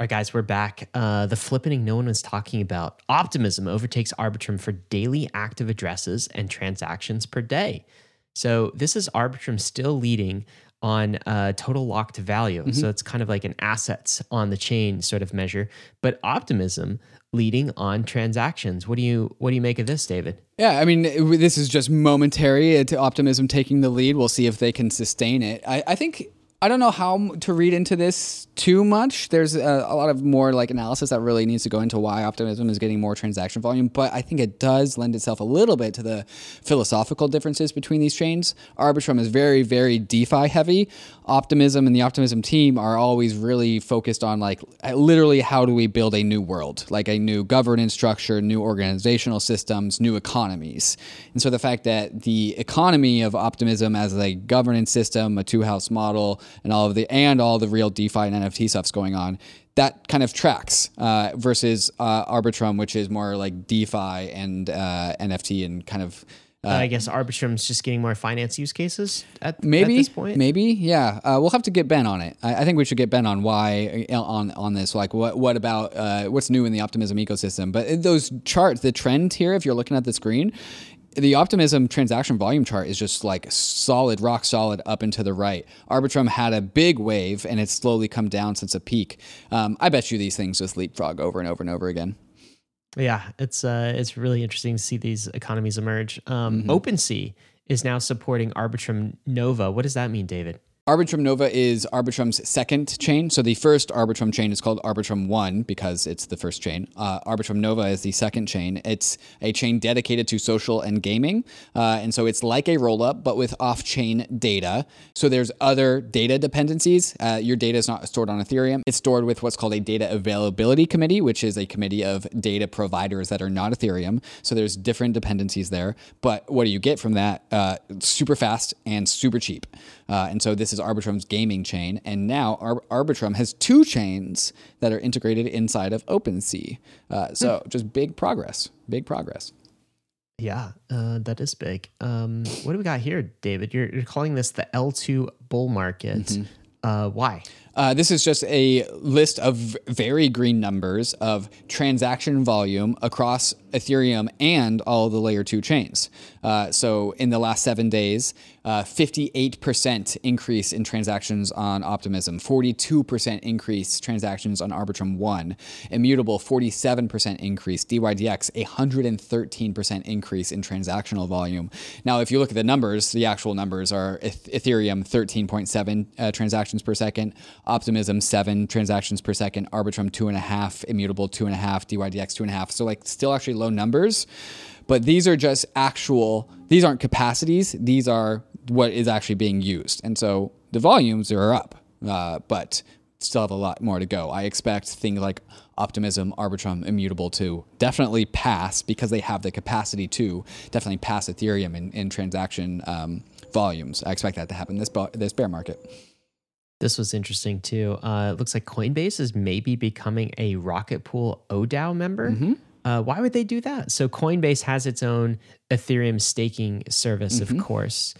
All right, guys, we're back. The flippening no one was talking about. Optimism overtakes Arbitrum for daily active addresses and transactions per day. So this is Arbitrum still leading on total locked value. Mm-hmm. So it's kind of like an assets on the chain sort of measure, but Optimism leading on transactions. What do you make of this, David? Yeah, I mean, this is just momentary to Optimism taking the lead. We'll see if they can sustain it. I don't know how to read into this too much. There's a lot of more like analysis that really needs to go into why Optimism is getting more transaction volume, but I think it does lend itself a little bit to the philosophical differences between these chains. Arbitrum is very, very DeFi heavy. Optimism and the Optimism team are always really focused on like literally how do we build a new world, like a new governance structure, new organizational systems, new economies. And so the fact that the economy of Optimism as a governance system, a two-house model, and all the real DeFi and NFT stuff's going on, that kind of tracks versus Arbitrum, which is more like DeFi and NFT and kind of. I guess Arbitrum's just getting more finance use cases at this point. Maybe, yeah. We'll have to get Ben on it. I think we should get Ben on why on this. Like, what about what's new in the Optimism ecosystem? But those charts, the trend here, if you're looking at the screen. The Optimism transaction volume chart is just like solid, rock solid up and to the right. Arbitrum had a big wave and it's slowly come down since a peak. I bet you these things just leapfrog over and over and over again. Yeah, it's really interesting to see these economies emerge. OpenSea is now supporting Arbitrum Nova. What does that mean, David? Arbitrum Nova is Arbitrum's second chain. So the first Arbitrum chain is called Arbitrum One because it's the first chain. Arbitrum Nova is the second chain. It's a chain dedicated to social and gaming. And so it's like a rollup, but with off-chain data. So there's other data dependencies. Your data is not stored on Ethereum. It's stored with what's called a data availability committee, which is a committee of data providers that are not Ethereum. So there's different dependencies there. But what do you get from that? Super fast and super cheap. And so this is Arbitrum's gaming chain, and now Arbitrum has two chains that are integrated inside of OpenSea. So just big progress. Yeah, that is big. What do we got here, David? You're calling this the L2 bull market. Why? This is just a list of very green numbers of transaction volume across Ethereum and all the layer 2 chains. So in the last 7 days, 58% increase in transactions on Optimism, 42% increase transactions on Arbitrum 1, Immutable 47% increase, DYDX 113% increase in transactional volume. Now, if you look at the numbers, the actual numbers are Ethereum 13.7 transactions per second, Optimism 7 transactions per second, Arbitrum 2.5, Immutable 2.5, DYDX 2.5. So like still actually low numbers, but these are just actual, these aren't capacities. These are what is actually being used. And so the volumes are up, but still have a lot more to go. I expect things like Optimism, Arbitrum, Immutable to definitely pass, because they have the capacity to definitely pass Ethereum in transaction volumes. I expect that to happen this bear market. This was interesting too. It looks like Coinbase is maybe becoming a Rocket Pool ODAO member. Mm-hmm. Why would they do that? So Coinbase has its own Ethereum staking service, of course,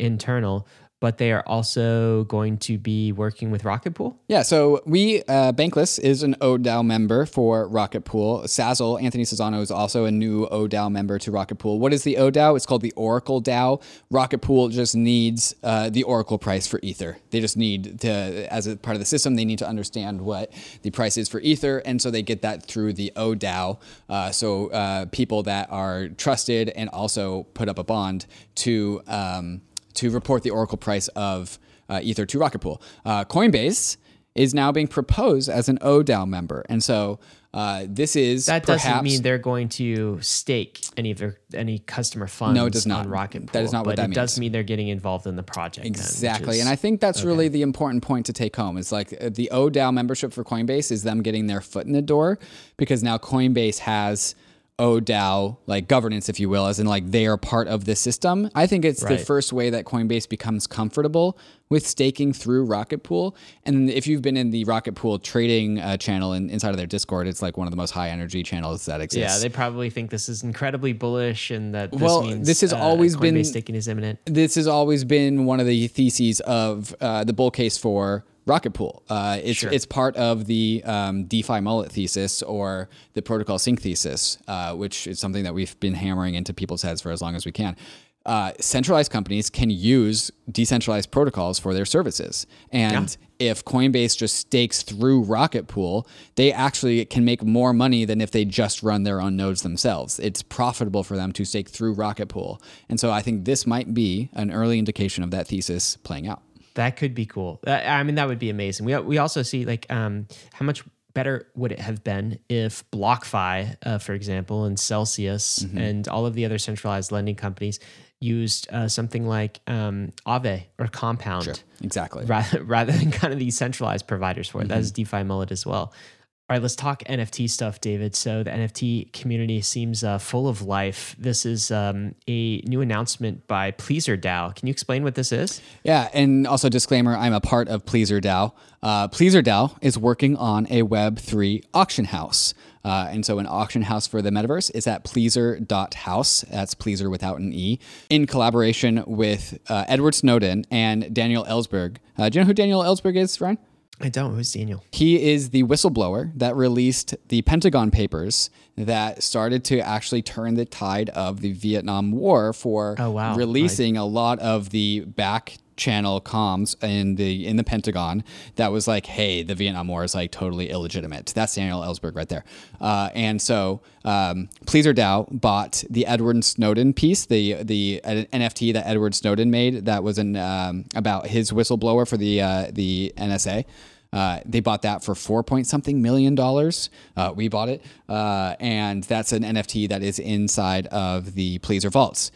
internal, but they are also going to be working with Rocket Pool? Yeah, so we, Bankless is an ODAO member for Rocket Pool. Sazzle, Anthony Sazzano, is also a new ODAO member to Rocket Pool. What is the ODAO? It's called the Oracle DAO. Rocket Pool just needs the Oracle price for Ether. They just need to, as a part of the system, they need to understand what the price is for Ether, and so they get that through the ODAO. So people that are trusted and also put up a bond to report the Oracle price of Ether to Rocket Pool. Coinbase is now being proposed as an ODAO member. And so this is that perhaps... That doesn't mean they're going to stake any of their customer funds. No, it does not. On Rocket Pool. That is not what that means. But it does mean they're getting involved in the project. Exactly. Then, and I think that's really the important point to take home. It's like the ODAO membership for Coinbase is them getting their foot in the door, because now Coinbase has... ODAO, like governance, if you will, as in like they are part of the system. I think it's the first way that Coinbase becomes comfortable with staking through Rocket Pool. And if you've been in the Rocket Pool trading channel inside of their Discord, it's like one of the most high energy channels that exists. Yeah, they probably think this is incredibly bullish and that this means this has always been, staking is imminent. This has always been one of the theses of the bull case for Rocket Pool. It's part of the DeFi mullet thesis or the protocol sync thesis, which is something that we've been hammering into people's heads for as long as we can. Centralized companies can use decentralized protocols for their services. And if Coinbase just stakes through Rocket Pool, they actually can make more money than if they just run their own nodes themselves. It's profitable for them to stake through Rocket Pool. And so I think this might be an early indication of that thesis playing out. That could be cool. I mean, that would be amazing. We also see like how much better would it have been if BlockFi, for example, and Celsius and all of the other centralized lending companies used something like Aave or Compound. Sure, exactly. Rather than kind of these centralized providers for it. That is DeFi mullet as well. All right, let's talk NFT stuff, David. So the NFT community seems full of life. This is a new announcement by PleaserDAO. Can you explain what this is? Yeah, and also disclaimer, I'm a part of PleaserDAO. PleaserDAO is working on a Web3 auction house. And so an auction house for the metaverse is at pleaser.house. That's pleaser without an E. In collaboration with Edward Snowden and Daniel Ellsberg. Do you know who Daniel Ellsberg is, Ryan? I don't. Who's Daniel? He is the whistleblower that released the Pentagon Papers that started to actually turn the tide of the Vietnam War for releasing a lot of the back channel comms in the Pentagon that was like, hey, the Vietnam War is like totally illegitimate. That's Daniel Ellsberg right there. And so PleaserDAO bought the Edward Snowden piece, the NFT that Edward Snowden made that was about his whistleblower for the NSA. They bought that for $4-something million. We bought it. And that's an NFT that is inside of the Pleaser vaults.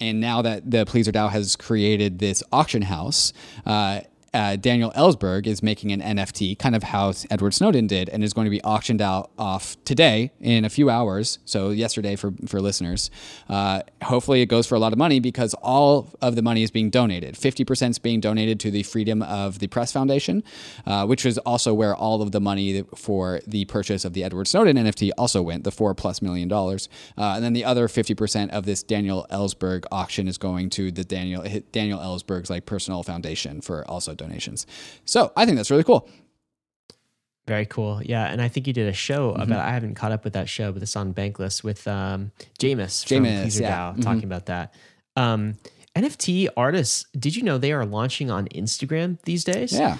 And now that the PleaserDAO has created this auction house, Daniel Ellsberg is making an NFT, kind of how Edward Snowden did, and is going to be auctioned off today in a few hours. So yesterday for listeners. Hopefully it goes for a lot of money, because all of the money is being donated. 50% is being donated to the Freedom of the Press Foundation, which is also where all of the money for the purchase of the Edward Snowden NFT also went, the $4+ million. And then the other 50% of this Daniel Ellsberg auction is going to the Daniel Ellsberg's like personal foundation for also donations. So I think that's really cool. Very cool. Yeah. And I think you did a show about, I haven't caught up with that show, but it's on Bankless with Jameis from PleaserDAO talking about that. NFT artists, did you know they are launching on Instagram these days? Yeah.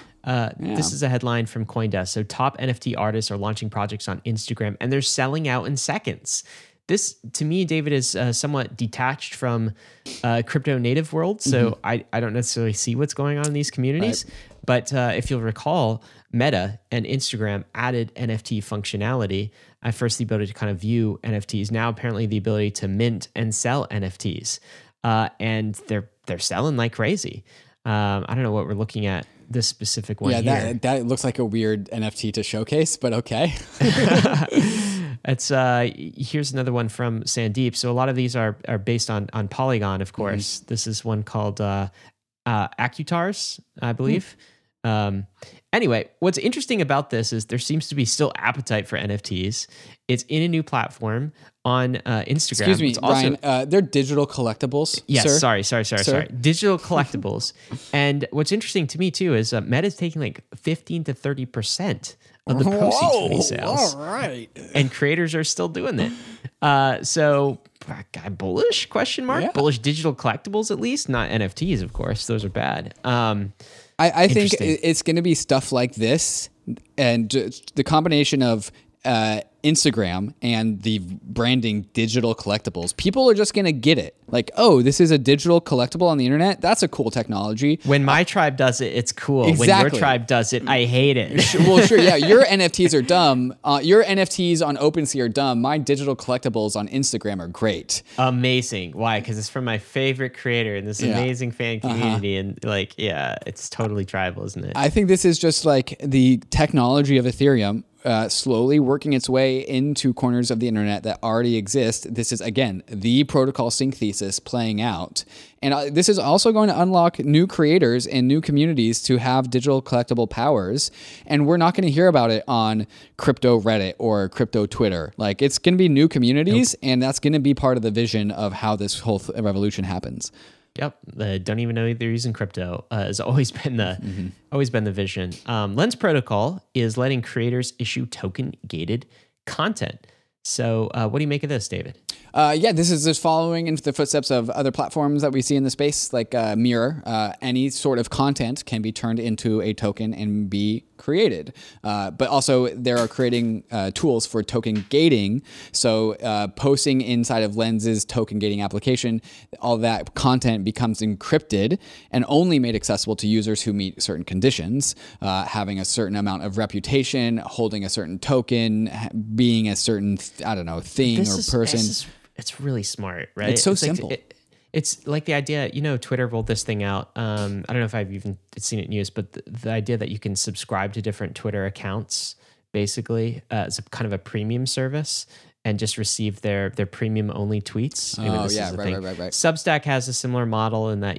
This is a headline from CoinDesk. So top NFT artists are launching projects on Instagram and they're selling out in seconds. This, to me, David, is somewhat detached from crypto native world. So I don't necessarily see what's going on in these communities. Right. But if you'll recall, Meta and Instagram added NFT functionality. At first, the ability to kind of view NFTs. Now, apparently, the ability to mint and sell NFTs. And they're selling like crazy. I don't know what we're looking at this specific one. Yeah, here. That looks like a weird NFT to showcase, but okay. It's here's another one from Sandeep. So a lot of these are based on Polygon, of course. This is one called Accutars, I believe. Anyway, what's interesting about this is there seems to be still appetite for NFTs. It's in a new platform on Instagram. Excuse me, it's also, Ryan, they're digital collectibles. Yes, sir? Sorry. Digital collectibles. And what's interesting to me too is Meta's taking like 15 to 30% of the proceeds from these sales. All right. And creators are still doing it. So I'm bullish, question mark? Yeah. Bullish digital collectibles at least, not NFTs, of course. Those are bad. I think it's going to be stuff like this, and the combination of Instagram and the branding digital collectibles. People are just going to get it. Like, oh, this is a digital collectible on the internet. That's a cool technology. When my tribe does it, it's cool. Exactly. When your tribe does it, I hate it. Well, sure. Yeah. Your NFTs are dumb. Your NFTs on OpenSea are dumb. My digital collectibles on Instagram are great. Amazing. Why? Because it's from my favorite creator in this amazing fan community. And like, yeah, it's totally tribal, isn't it? I think this is just like the technology of Ethereum. Slowly working its way into corners of the internet that already exist. This is, again, the protocol sync thesis playing out. And this is also going to unlock new creators and new communities to have digital collectible powers. And we're not going to hear about it on crypto Reddit or crypto Twitter. Like, it's going to be new communities, and that's going to be part of the vision of how this whole revolution happens. Yep, don't even know they're using crypto has always been the vision. Lens Protocol is letting creators issue token-gated content. So what do you make of this, David? This is just following in the footsteps of other platforms that we see in the space, like Mirror. Any sort of content can be turned into a token and be created. But also, there are creating tools for token gating. So posting inside of Lens's token gating application, all that content becomes encrypted and only made accessible to users who meet certain conditions, having a certain amount of reputation, holding a certain token, being a certain thing person. It's really smart, right? It's so simple. Like, it's like the idea, Twitter rolled this thing out. I don't know if I've even seen it in use, but the idea that you can subscribe to different Twitter accounts, basically, as a kind of a premium service and just receive their premium only tweets. Right. Substack has a similar model in that,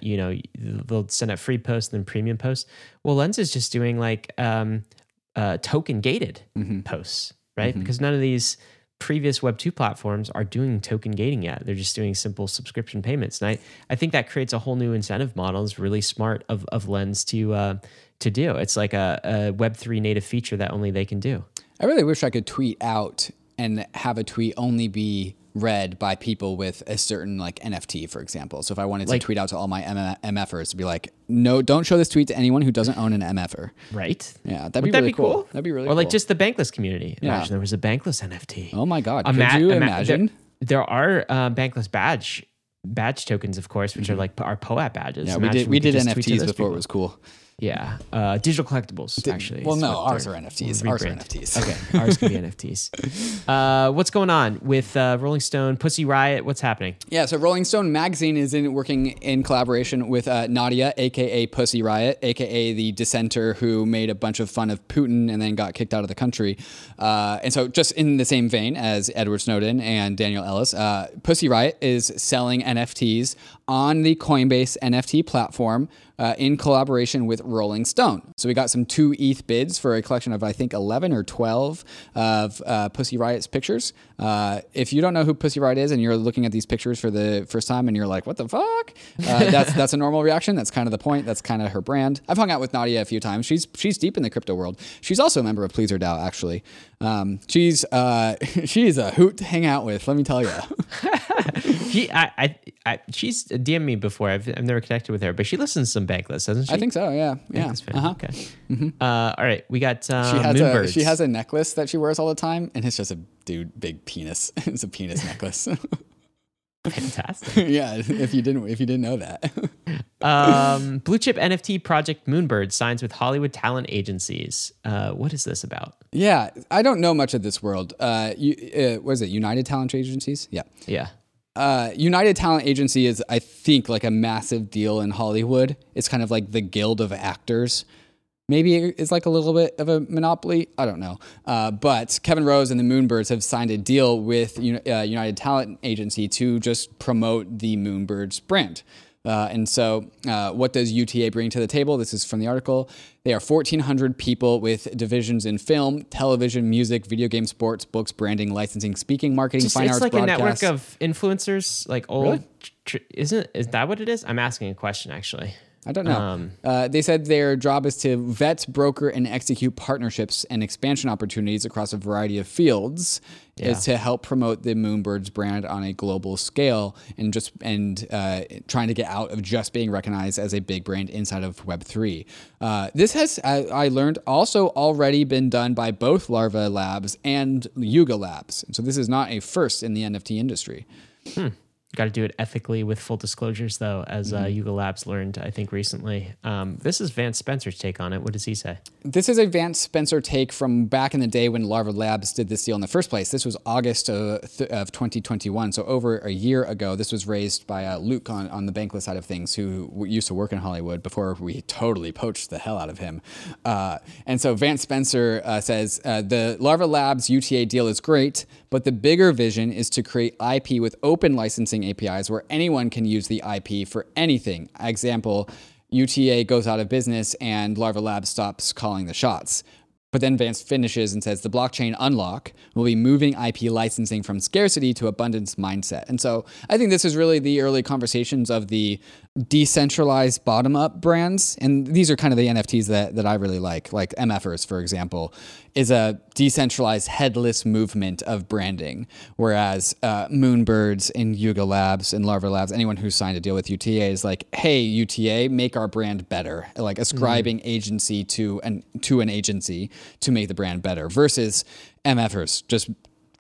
they'll send out free posts and then premium posts. Well, Lens is just doing like token gated posts, right? Because none of these previous Web2 platforms are doing token gating yet. They're just doing simple subscription payments. And I think that creates a whole new incentive model. It's really smart of Lens to do. It's like a Web3 native feature that only they can do. I really wish I could tweet out and have a tweet only be read by people with a certain like NFT, for example. So if I wanted to tweet out to all my MFers to be like, no, don't show this tweet to anyone who doesn't own an MFer. Right. Yeah. That'd be really cool. That'd be really cool. Or like just the Bankless community. Imagine there was a Bankless NFT. Oh my God. Could you imagine? There are Bankless badge tokens, of course, which are like our POAP badges. Yeah, we did NFTs before it was cool. Yeah. Digital collectibles, actually. Well, no, ours are NFTs. Okay. Ours can be NFTs. What's going on with Rolling Stone, Pussy Riot? What's happening? Yeah. So Rolling Stone magazine is working in collaboration with Nadia, a.k.a. Pussy Riot, a.k.a. the dissenter who made a bunch of fun of Putin and then got kicked out of the country. And so just in the same vein as Edward Snowden and Daniel Ellis, Pussy Riot is selling NFTs on the Coinbase NFT platform in collaboration with Rolling Stone. So we got some 2 ETH bids for a collection of, I think, 11 or 12 of Pussy Riot's pictures. If you don't know who Pussy Riot is and you're looking at these pictures for the first time and you're like, what the fuck? That's a normal reaction. That's kind of the point. That's kind of her brand. I've hung out with Nadia a few times. She's deep in the crypto world. She's also a member of PleaserDAO, actually. She's a hoot to hang out with, let me tell you. She's DM'd me before. I've never connected with her, but she listens to some Bankless, doesn't she? I think so, yeah. Okay. Mm-hmm. All right, we got Moonbirds. She has a necklace that she wears all the time, and it's just a big penis. It's a penis necklace. Fantastic. Yeah, if you didn't know that. Blue chip NFT project Moonbird signs with Hollywood talent agencies. What is this about? Yeah, I don't know much of this world. What is it, United Talent Agencies? Yeah. United Talent Agency is, I think, like a massive deal in Hollywood. It's kind of like the guild of actors. Maybe it's like a little bit of a monopoly. I don't know. But Kevin Rose and the Moonbirds have signed a deal with United Talent Agency to just promote the Moonbirds brand. And so what does UTA bring to the table? This is from the article. They are 1,400 people with divisions in film, television, music, video game, sports, books, branding, licensing, speaking, marketing, fine arts, broadcast. It's like a network of influencers, like old. Really? Is that what it is? I'm asking a question, actually. I don't know. They said their job is to vet, broker, and execute partnerships and expansion opportunities across a variety of fields. Yeah. Is to help promote the Moonbirds brand on a global scale and trying to get out of just being recognized as a big brand inside of Web3. This has, as I learned, also already been done by both Larva Labs and Yuga Labs. So this is not a first in the NFT industry. Got to do it ethically with full disclosures, though, as Yuga Labs learned, I think, recently. This is Vance Spencer's take on it. What does he say? This is a Vance Spencer take from back in the day when Larva Labs did this deal in the first place. This was August of 2021, so over a year ago. This was raised by Luke on the Bankless side of things, who used to work in Hollywood before we totally poached the hell out of him. And so Vance Spencer says, the Larva Labs UTA deal is great, but the bigger vision is to create IP with open licensing APIs where anyone can use the IP for anything. Example, UTA goes out of business and Larva Labs stops calling the shots. But then Vance finishes and says, the blockchain unlock will be moving IP licensing from scarcity to abundance mindset. And so I think this is really the early conversations of the decentralized bottom-up brands. And these are kind of the NFTs that I really like MFers, for example, is a decentralized headless movement of branding. Whereas Moonbirds and Yuga Labs and Larva Labs, anyone who signed a deal with UTA is like, hey, UTA, make our brand better. Like ascribing agency to an agency to make the brand better versus MFers. Just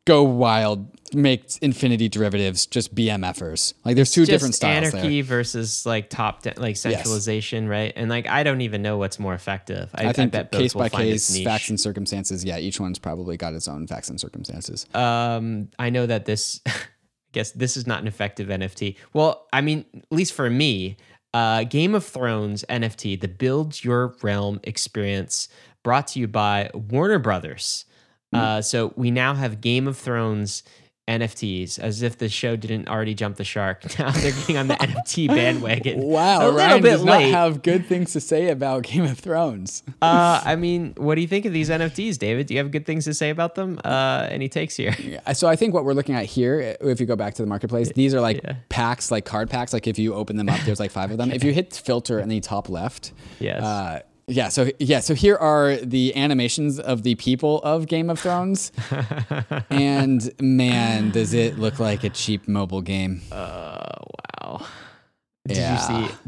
go wild, make infinity derivatives, just be MFers. Like there's two different styles there. Anarchy versus like top centralization, yes. Right? And like, I don't even know what's more effective. I think that case by case, facts and circumstances. Yeah. Each one's probably got its own facts and circumstances. I know that this, I guess this is not an effective NFT. Well, I mean, at least for me, Game of Thrones NFT, the Build Your Realm experience, brought to you by Warner Brothers. So we now have Game of Thrones NFTs, as if the show didn't already jump the shark. Now they're getting on the NFT bandwagon. Wow, Ryan does not have good things to say about Game of Thrones. I mean, what do you think of these NFTs, David? Do you have good things to say about them? Any takes here? Yeah, so I think what we're looking at here, if you go back to the marketplace, these are like packs, like card packs. Like if you open them up, there's like 5 of them. If you hit filter in the top left, So here are the animations of the people of Game of Thrones, and man, does it look like a cheap mobile game? Wow. Did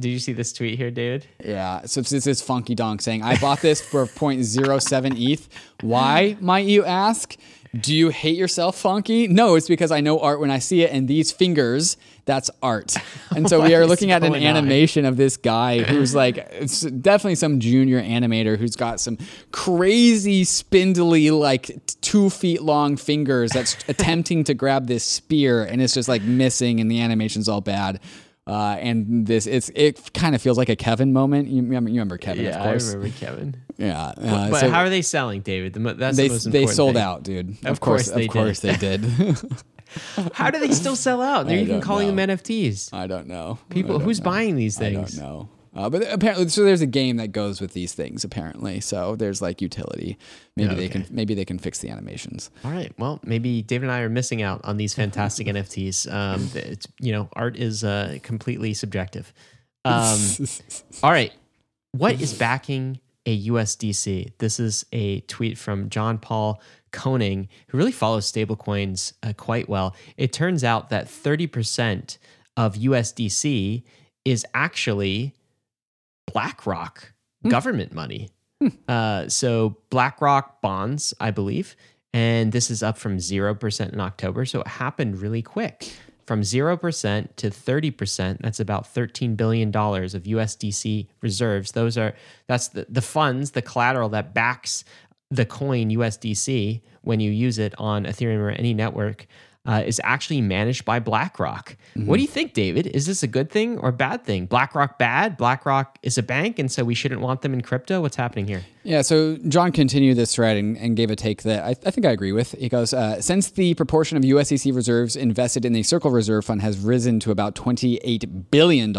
you see this tweet here, David? Yeah. So this is Funky Donk saying, "I bought this for 0.07 ETH. Why, might you ask? Do you hate yourself, Funky? No, it's because I know art when I see it, and these fingers." That's art. And so we are looking at an animation of this guy who's like, it's definitely some junior animator who's got some crazy spindly, like 2 feet long fingers that's attempting to grab this spear. And it's just like missing and the animation's all bad. And it kind of feels like a Kevin moment. You remember Kevin, of course. Yeah, I remember Kevin. Yeah. But how are they selling, David? That's the most important thing. They sold out, dude. Of course they did. How do they still sell out? They're even calling them NFTs. I don't know. Who's buying these things? I don't know. But apparently, so there's a game that goes with these things, apparently. So there's like utility. Maybe they can fix the animations. All right. Well, maybe Dave and I are missing out on these fantastic NFTs. It's, you know, art is completely subjective. All right. What is backing a USDC? This is a tweet from John Paul Koning, who really follows stablecoins quite well. It turns out that 30% of USDC is actually BlackRock government money. So BlackRock bonds, I believe. And this is up from 0% in October. So it happened really quick. From 0% to 30%, that's about $13 billion of USDC reserves. That's the funds, the collateral that backs the coin USDC when you use it on Ethereum or any network, is actually managed by BlackRock. Mm-hmm. What do you think, David? Is this a good thing or bad thing? BlackRock bad? BlackRock is a bank, and so we shouldn't want them in crypto? What's happening here? Yeah, so John continued this thread and gave a take that I think I agree with. He goes, since the proportion of USDC reserves invested in the Circle Reserve Fund has risen to about $28 billion,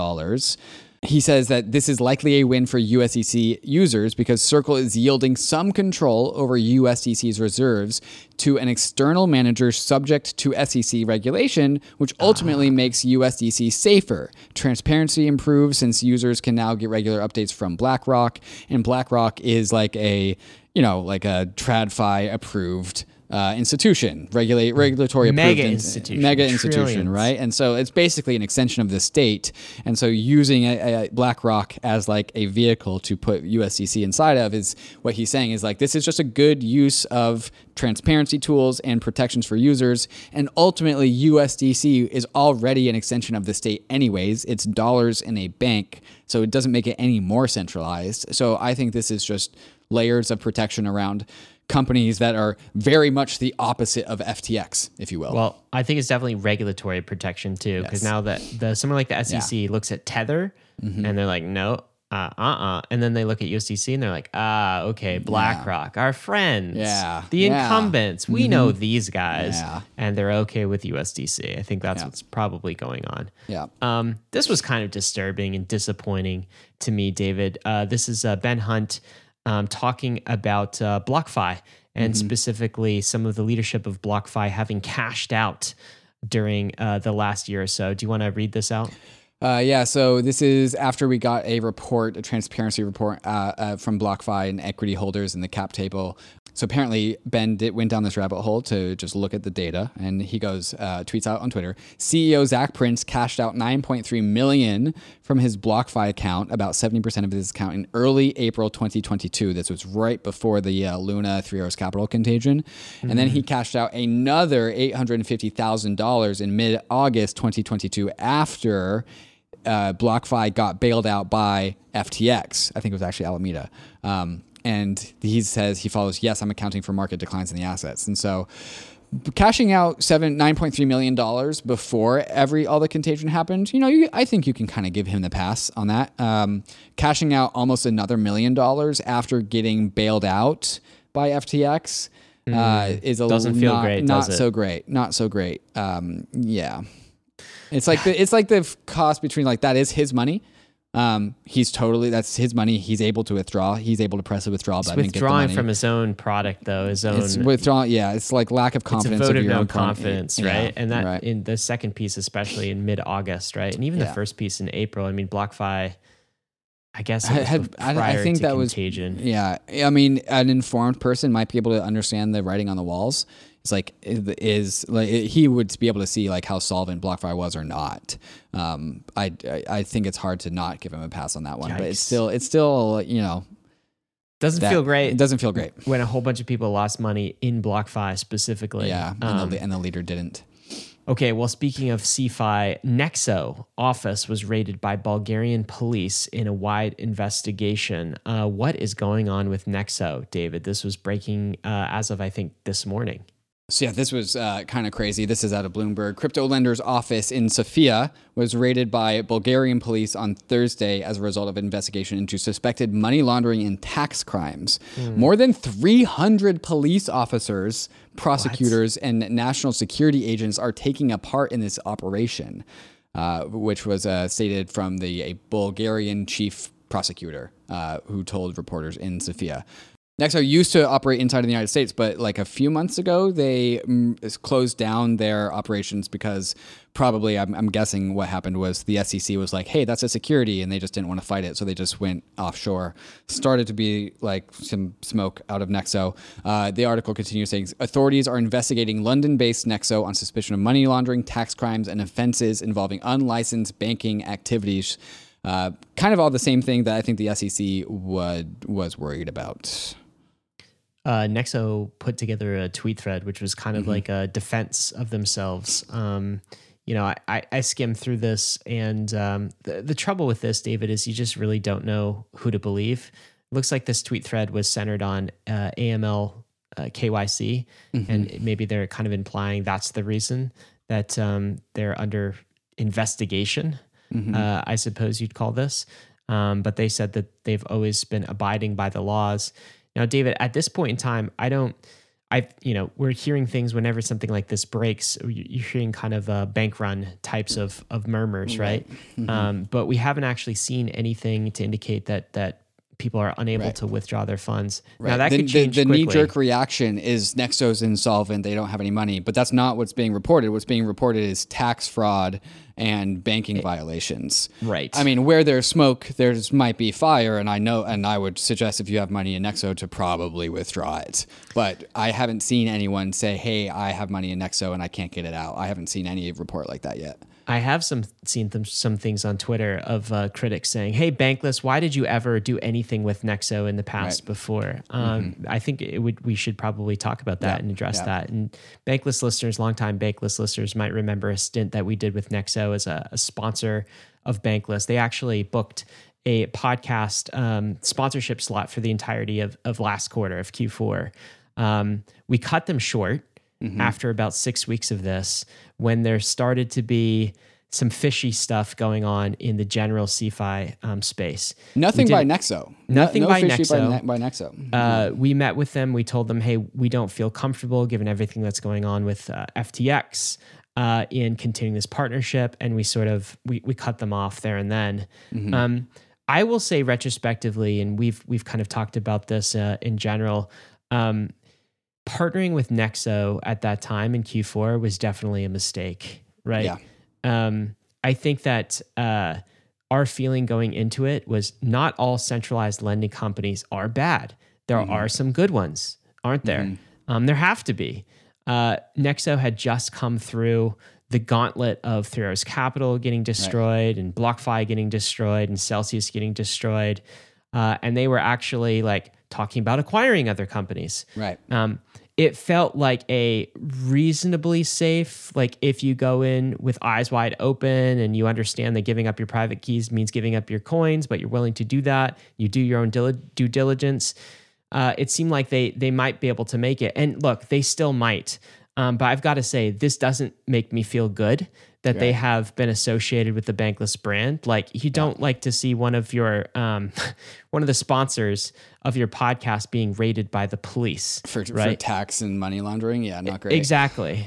he says that this is likely a win for USDC users because Circle is yielding some control over USDC's reserves to an external manager subject to SEC regulation, which ultimately makes USDC safer. Transparency improves since users can now get regular updates from BlackRock, and BlackRock is like a TradFi approved institution, regulatory mega approved institution, mega institution, trillions. Right? And so it's basically an extension of the state. And so using a BlackRock as like a vehicle to put USDC inside of is what he's saying is like, this is just a good use of transparency tools and protections for users. And ultimately USDC is already an extension of the state anyways. It's dollars in a bank. So it doesn't make it any more centralized. So I think this is just layers of protection around companies that are very much the opposite of FTX, if you will. Well, I think it's definitely regulatory protection too, because now that someone like the SEC looks at Tether and they're like, no, and then they look at USDC and they're like, okay, BlackRock, our friends, the incumbents, we know these guys, and they're okay with USDC. I think that's what's probably going on. Yeah. This was kind of disturbing and disappointing to me, David. This is Ben Hunt, talking about BlockFi and specifically some of the leadership of BlockFi having cashed out during the last year or so. Do you want to read this out? Yeah, so this is after we got a transparency report from BlockFi and equity holders in the cap table. So apparently Ben went down this rabbit hole to just look at the data, and he goes, tweets out on Twitter, CEO Zach Prince cashed out $9.3 million from his BlockFi account, about 70% of his account, in early April 2022. This was right before the Luna 3 Hours Capital contagion. And then he cashed out another $850,000 in mid-August 2022 after BlockFi got bailed out by FTX. I think it was actually Alameda. And he says, he follows, yes, I'm accounting for market declines in the assets. And so cashing out $9.3 million before all the contagion happened, I think you can kind of give him the pass on that. Cashing out almost another $1 million after getting bailed out by FTX is a doesn't feel great, does it? Not so great. Yeah. It's like the cost between like, that is his money. That's his money. He's able to withdraw. He's able to press a withdrawal button. He's withdrawing and get the money from his own product, though. It's withdrawing. Yeah, it's like lack of confidence. It's a vote of your own confidence, right? Yeah, and that in the second piece, especially in mid-August, right? And even the first piece in April. I mean, BlockFi, I guess. I think that was contagion. Yeah, I mean, an informed person might be able to understand the writing on the walls. It's like he would be able to see like how solvent BlockFi was or not. I think it's hard to not give him a pass on that one, but it's still doesn't feel great. It doesn't feel great when a whole bunch of people lost money in BlockFi specifically. Yeah, and the leader didn't. Okay, well, speaking of CeFi, Nexo office was raided by Bulgarian police in a wide investigation. What is going on with Nexo, David? This was breaking as of I think this morning. So yeah, this was kind of crazy. This is out of Bloomberg. Crypto lender's office in Sofia was raided by Bulgarian police on Thursday as a result of an investigation into suspected money laundering and tax crimes. More than 300 police officers, prosecutors, and national security agents are taking a part in this operation. which was stated from a Bulgarian chief prosecutor who told reporters in Sofia. Nexo used to operate inside of the United States, but like a few months ago, they closed down their operations because probably, I'm guessing what happened was the SEC was like, hey, that's a security, and they just didn't want to fight it. So they just went offshore. Started to be like some smoke out of Nexo. The article continues saying, authorities are investigating London-based Nexo on suspicion of money laundering, tax crimes, and offenses involving unlicensed banking activities. Kind of all the same thing that I think the SEC was worried about. Nexo put together a tweet thread, which was kind of like a defense of themselves. I skimmed through this, and the trouble with this, David, is you just really don't know who to believe. It looks like this tweet thread was centered on AML KYC, and maybe they're kind of implying that's the reason that they're under investigation. I suppose you'd call this. But they said that they've always been abiding by the laws. Now, David, at this point in time, we're hearing things whenever something like this breaks, you're hearing kind of bank run types of murmurs, right? But we haven't actually seen anything to indicate that people are unable to withdraw their funds. Now that could change quickly. The knee-jerk reaction is Nexo's insolvent, they don't have any money, but that's not what's being reported. What's being reported is tax fraud and banking violations. Right. I mean, where there's smoke, there's might be fire, and I would suggest if you have money in Nexo to probably withdraw it. But I haven't seen anyone say, hey, I have money in Nexo and I can't get it out. I haven't seen any report like that yet. I have seen some things on Twitter of critics saying, hey, Bankless, why did you ever do anything with Nexo in the past before? I think we should probably talk about that and address that. And Bankless listeners, longtime Bankless listeners might remember a stint that we did with Nexo as a sponsor of Bankless. They actually booked a podcast sponsorship slot for the entirety of last quarter of Q4. We cut them short. After about 6 weeks of this, when there started to be some fishy stuff going on in the general CeFi space. Nothing by Nexo. Nothing by Nexo. We met with them. We told them, hey, we don't feel comfortable given everything that's going on with FTX in continuing this partnership. And we sort of, we cut them off there and then. I will say retrospectively, and we've kind of talked about this in general, partnering with Nexo at that time in Q4 was definitely a mistake, right? Yeah. I think that our feeling going into it was not all centralized lending companies are bad. There are some good ones, aren't there? There have to be. Nexo had just come through the gauntlet of Three Arrows Capital getting destroyed and BlockFi getting destroyed and Celsius getting destroyed. And they were actually like talking about acquiring other companies. Right. It felt like a reasonably safe, like if you go in with eyes wide open and you understand that giving up your private keys means giving up your coins, but you're willing to do that, you do your own due diligence. It seemed like they might be able to make it. And look, they still might. But I've got to say, this doesn't make me feel good that they have been associated with the Bankless brand. Like you don't like to see one of your, one of the sponsors of your podcast being raided by the police for tax and money laundering. Yeah. Not great. Exactly.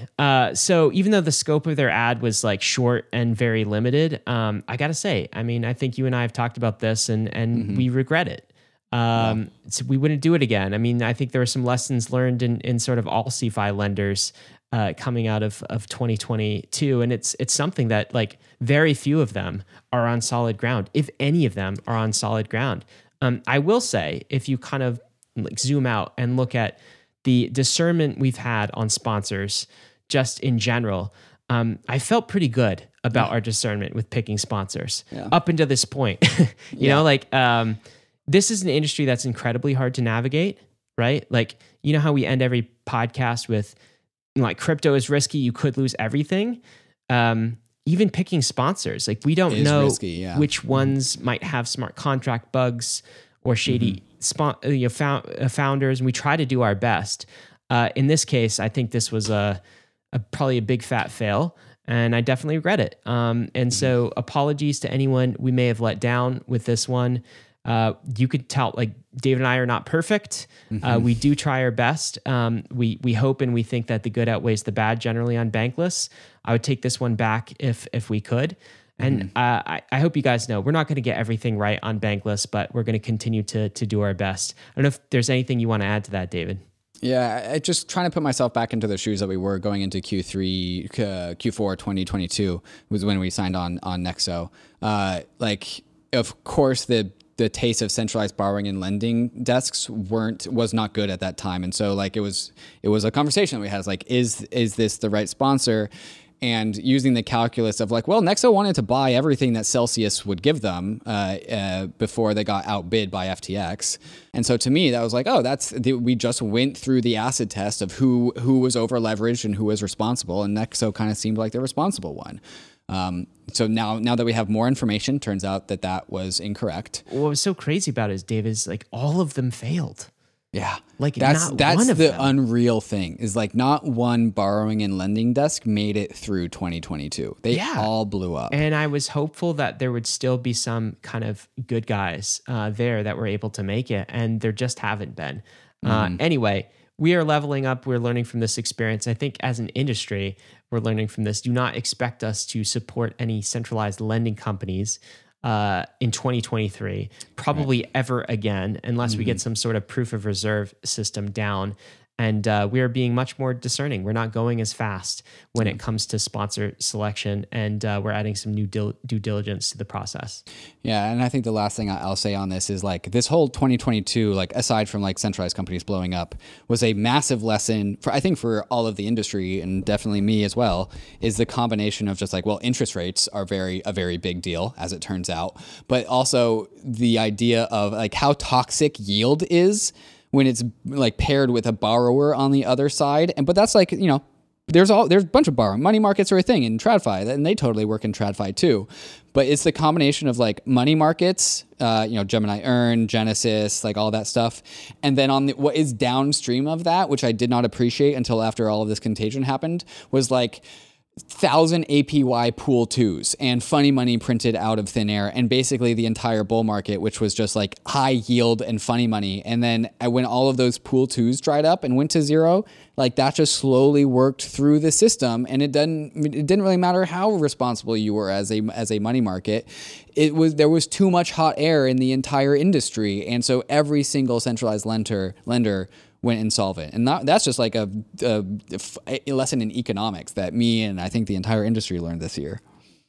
So even though the scope of their ad was like short and very limited, I gotta say, I mean, I think you and I have talked about this and we regret it. So we wouldn't do it again. I mean, I think there were some lessons learned in sort of all CeFi lenders coming out of 2022. And it's something that like very few of them are on solid ground, if any of them are on solid ground. I will say, if you kind of like zoom out and look at the discernment we've had on sponsors just in general, I felt pretty good about our discernment with picking sponsors up until this point. you know, like... this is an industry that's incredibly hard to navigate, right? Like, you know how we end every podcast with like crypto is risky, you could lose everything. Even picking sponsors, like we don't know which ones might have smart contract bugs or shady founders. And we try to do our best. In this case, I think this was probably a big fat fail. And I definitely regret it. So apologies to anyone we may have let down with this one. You could tell like David and I are not perfect. We do try our best. We hope and we think that the good outweighs the bad generally on Bankless. I would take this one back if we could. And I hope you guys know, we're not going to get everything right on Bankless, but we're going to continue to do our best. I don't know if there's anything you want to add to that, David. Yeah, I just trying to put myself back into the shoes that we were going into Q4 2022 was when we signed on Nexo. Like, of course, the taste of centralized borrowing and lending desks was not good at that time. And so like it was a conversation that we had. It's like, is this the right sponsor? And using the calculus of like, well, Nexo wanted to buy everything that Celsius would give them before they got outbid by FTX. And so to me, that was like, oh, we just went through the acid test of who was over leveraged and who was responsible. And Nexo kind of seemed like the responsible one. So now that we have more information, turns out that was incorrect. What was so crazy about it is, Dave, is like all of them failed. Yeah, like that's the unreal thing is like not one borrowing and lending desk made it through 2022. They all blew up. And I was hopeful that there would still be some kind of good guys there that were able to make it. And there just haven't been. Anyway, we are leveling up. We're learning from this experience. I think as an industry, we're learning from this. Do not expect us to support any centralized lending companies in 2023, probably ever again, unless we get some sort of proof of reserve system down. And we are being much more discerning. We're not going as fast when it comes to sponsor selection, and we're adding some new due diligence to the process. Yeah, and I think the last thing I'll say on this is like this whole 2022, like aside from like centralized companies blowing up, was a massive lesson for all of the industry and definitely me as well, is the combination of just like, well, interest rates are a very big deal as it turns out, but also the idea of like how toxic yield is when it's like paired with a borrower on the other side. But that's like, you know, there's a bunch of borrowing. Money markets are a thing in TradFi, and they totally work in TradFi too. But it's the combination of like money markets, you know, Gemini Earn, Genesis, like all that stuff. And then on what is downstream of that, which I did not appreciate until after all of this contagion happened, was like 1,000 APY pool twos and funny money printed out of thin air, and basically the entire bull market, which was just like high yield and funny money. And then when all of those pool twos dried up and went to zero, like that just slowly worked through the system, and it didn't really matter how responsible you were as a money market. There was too much hot air in the entire industry, and so every single centralized lender went insolvent. And that's just like a lesson in economics that me and I think the entire industry learned this year.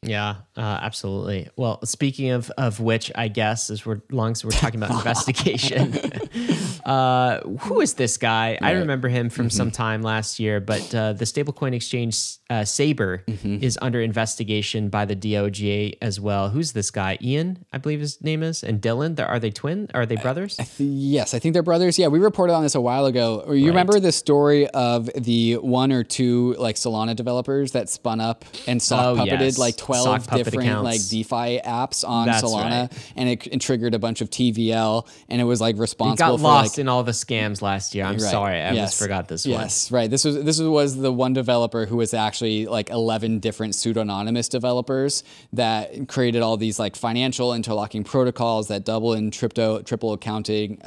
Yeah, absolutely. Well, speaking of which, I guess, as we're talking about investigation, who is this guy? Right. I remember him from some time last year, but the stablecoin exchange Saber is under investigation by the DOJ as well. Who's this guy? Ian, I believe his name is, and Dylan. Are they twins? Are they brothers? Yes, I think they're brothers. Yeah, we reported on this a while ago. You remember the story of the one or two like Solana developers that spun up and soft puppeted 12 different accounts, like DeFi apps on Solana, right? And it triggered a bunch of TVL, and it was like responsible for lost in all the scams last year. I'm right. Sorry, I just forgot this one. Yes, right. This was the one developer who was actually like 11 different pseudonymous developers that created all these like financial interlocking protocols that double and triple counted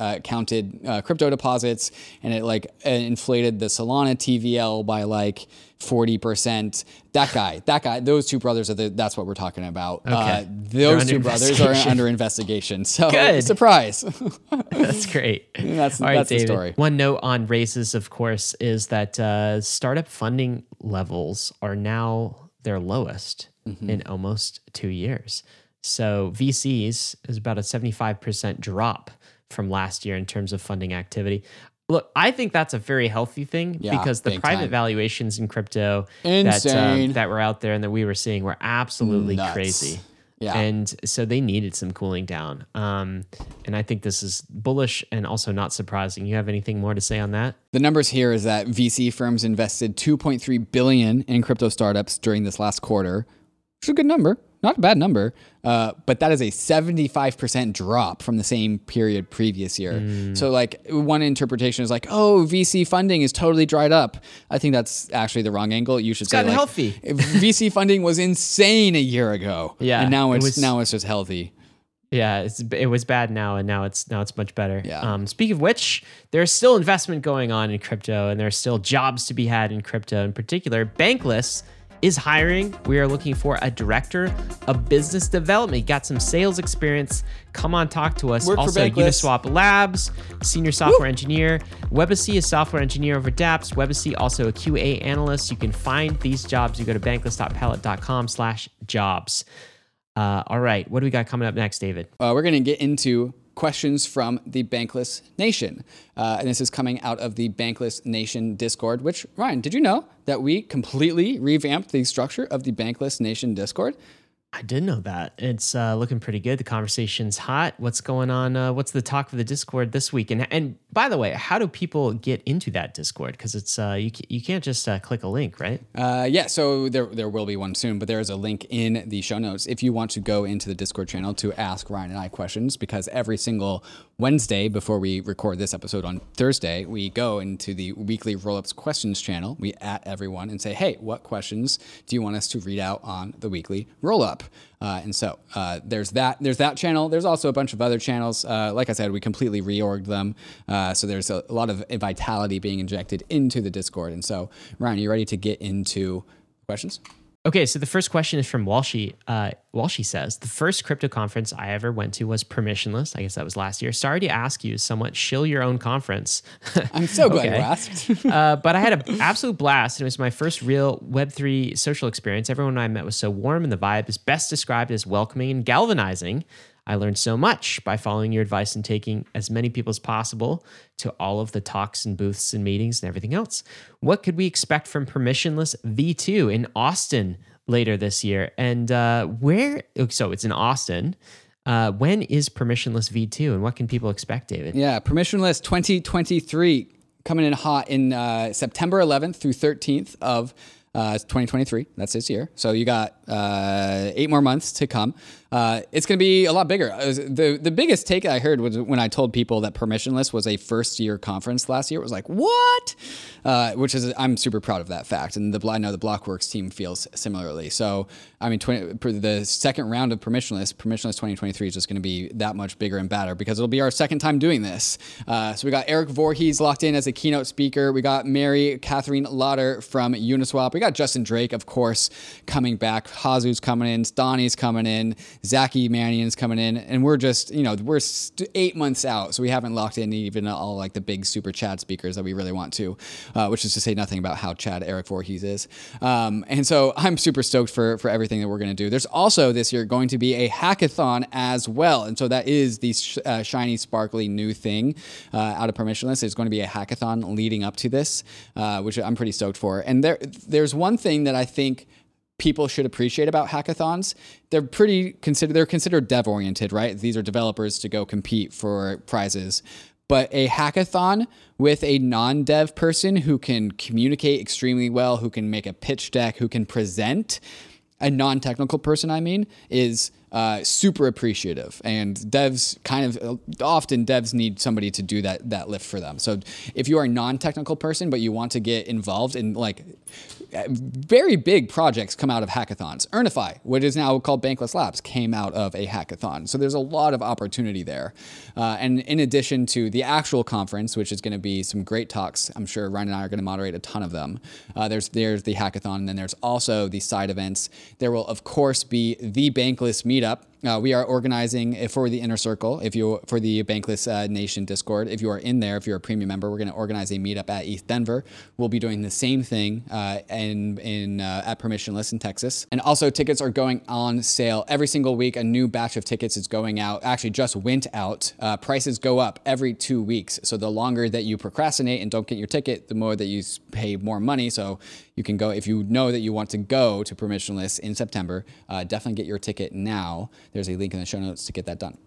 crypto deposits, and it like inflated the Solana TVL by like 40%. That guy, those two brothers that's what we're talking about. Okay. Those two brothers are under investigation. So good. Surprise. That's great. That's the story. One note on raises, of course, is that startup funding levels are now their lowest in almost 2 years. So VCs is about a 75% drop from last year in terms of funding activity. Look, I think that's a very healthy thing because the private valuations in crypto that were out there and that we were seeing were absolutely crazy. Yeah. And so they needed some cooling down. And I think this is bullish and also not surprising. You have anything more to say on that? The numbers here is that VC firms invested $2.3 billion in crypto startups during this last quarter, which is a good number. Not a bad number, but that is a 75% drop from the same period previous year. So like one interpretation is like, oh, VC funding is totally dried up. I think that's actually the wrong angle. You should say like, healthy. VC funding was insane a year ago. Yeah. And now it's just healthy. Yeah, it was bad now, and now it's much better. Yeah. Speaking of which, there's still investment going on in crypto, and there's still jobs to be had in crypto. In particular, Bankless is hiring. We are looking for a director of business development. Got some sales experience. Come on, talk to us. Work also, Uniswap Labs, senior software engineer. WebAC is software engineer over dApps. WebAC also a QA analyst. You can find these jobs. You go to bankless.pallet.com/jobs. All right, what do we got coming up next, David? We're going to get into questions from the Bankless Nation. And this is coming out of the Bankless Nation Discord, which, Ryan, did you know that we completely revamped the structure of the Bankless Nation Discord? I didn't know that. It's looking pretty good. The conversation's hot. What's going on? What's the talk for the Discord this week? And by the way, how do people get into that Discord? Because it's you can't just click a link, right? Yeah. So there will be one soon, but there is a link in the show notes if you want to go into the Discord channel to ask Ryan and I questions. Because every single Wednesday before we record this episode on Thursday, we go into the weekly Rollups questions channel. We at everyone and say, hey, what questions do you want us to read out on the weekly Rollup? And so there's that channel. There's also a bunch of other channels. Like I said, we completely reorged them. So there's a lot of vitality being injected into the Discord. And so, Ryan, are you ready to get into questions? Okay, so the first question is from Walshy. Walshy says, the first crypto conference I ever went to was permissionless. I guess that was last year. Sorry to ask you, somewhat shill your own conference. I'm so glad you asked. But I had an absolute blast. It was my first real Web3 social experience. Everyone I met was so warm, and the vibe is best described as welcoming and galvanizing. I learned so much by following your advice and taking as many people as possible to all of the talks and booths and meetings and everything else. What could we expect from Permissionless V2 in Austin later this year? And so it's in Austin. When is Permissionless V2 and what can people expect, David? Yeah, Permissionless 2023 coming in hot in September 11th through 13th of 2023. That's this year. So you got 8 more months to come. It's going to be a lot bigger. The biggest take I heard was when I told people that Permissionless was a first year conference last year. It was like, what? Which is, I'm super proud of that fact. And I know the Blockworks team feels similarly. So, I mean, the second round of Permissionless 2023 is just going to be that much bigger and badder because it'll be our second time doing this. So we got Eric Voorhees locked in as a keynote speaker. We got Mary Catherine Lauder from Uniswap. We got Justin Drake, of course, coming back. Hazu's coming in. Donnie's coming in. Zachy Mannion's coming in. And we're just, we're 8 months out. So we haven't locked in even all like the big super Chad speakers that we really want to, which is to say nothing about how Chad Eric Voorhees is. And so I'm super stoked for everything that we're going to do. There's also this year going to be a hackathon as well. And so that is the shiny, sparkly new thing out of Permissionless. There's going to be a hackathon leading up to this, which I'm pretty stoked for. And there's one thing that I think people should appreciate about hackathons. They're considered dev oriented, right? These are developers to go compete for prizes. But a hackathon with a non-dev person who can communicate extremely well, who can make a pitch deck, who can present, a non-technical person, is super appreciative. And devs need somebody to do that lift for them. So if you are a non-technical person, but you want to get involved in very big projects come out of hackathons. Earnify, what is now called Bankless Labs, came out of a hackathon. So there's a lot of opportunity there. And in addition to the actual conference, which is going to be some great talks, I'm sure Ryan and I are going to moderate a ton of them. There's the hackathon, and then there's also the side events. There will, of course, be the Bankless meetup. We are organizing for the Inner Circle, for the Bankless Nation Discord. If you are in there, if you're a premium member, we're going to organize a meetup at East Denver. We'll be doing the same thing at Permissionless in Texas. And also, tickets are going on sale every single week. A new batch of tickets is going out. Actually, just went out. Prices go up every 2 weeks. So the longer that you procrastinate and don't get your ticket, the more that you pay more money. So you can go if you know that you want to go to Permissionless in September. Definitely get your ticket now. There's a link in the show notes to get that done.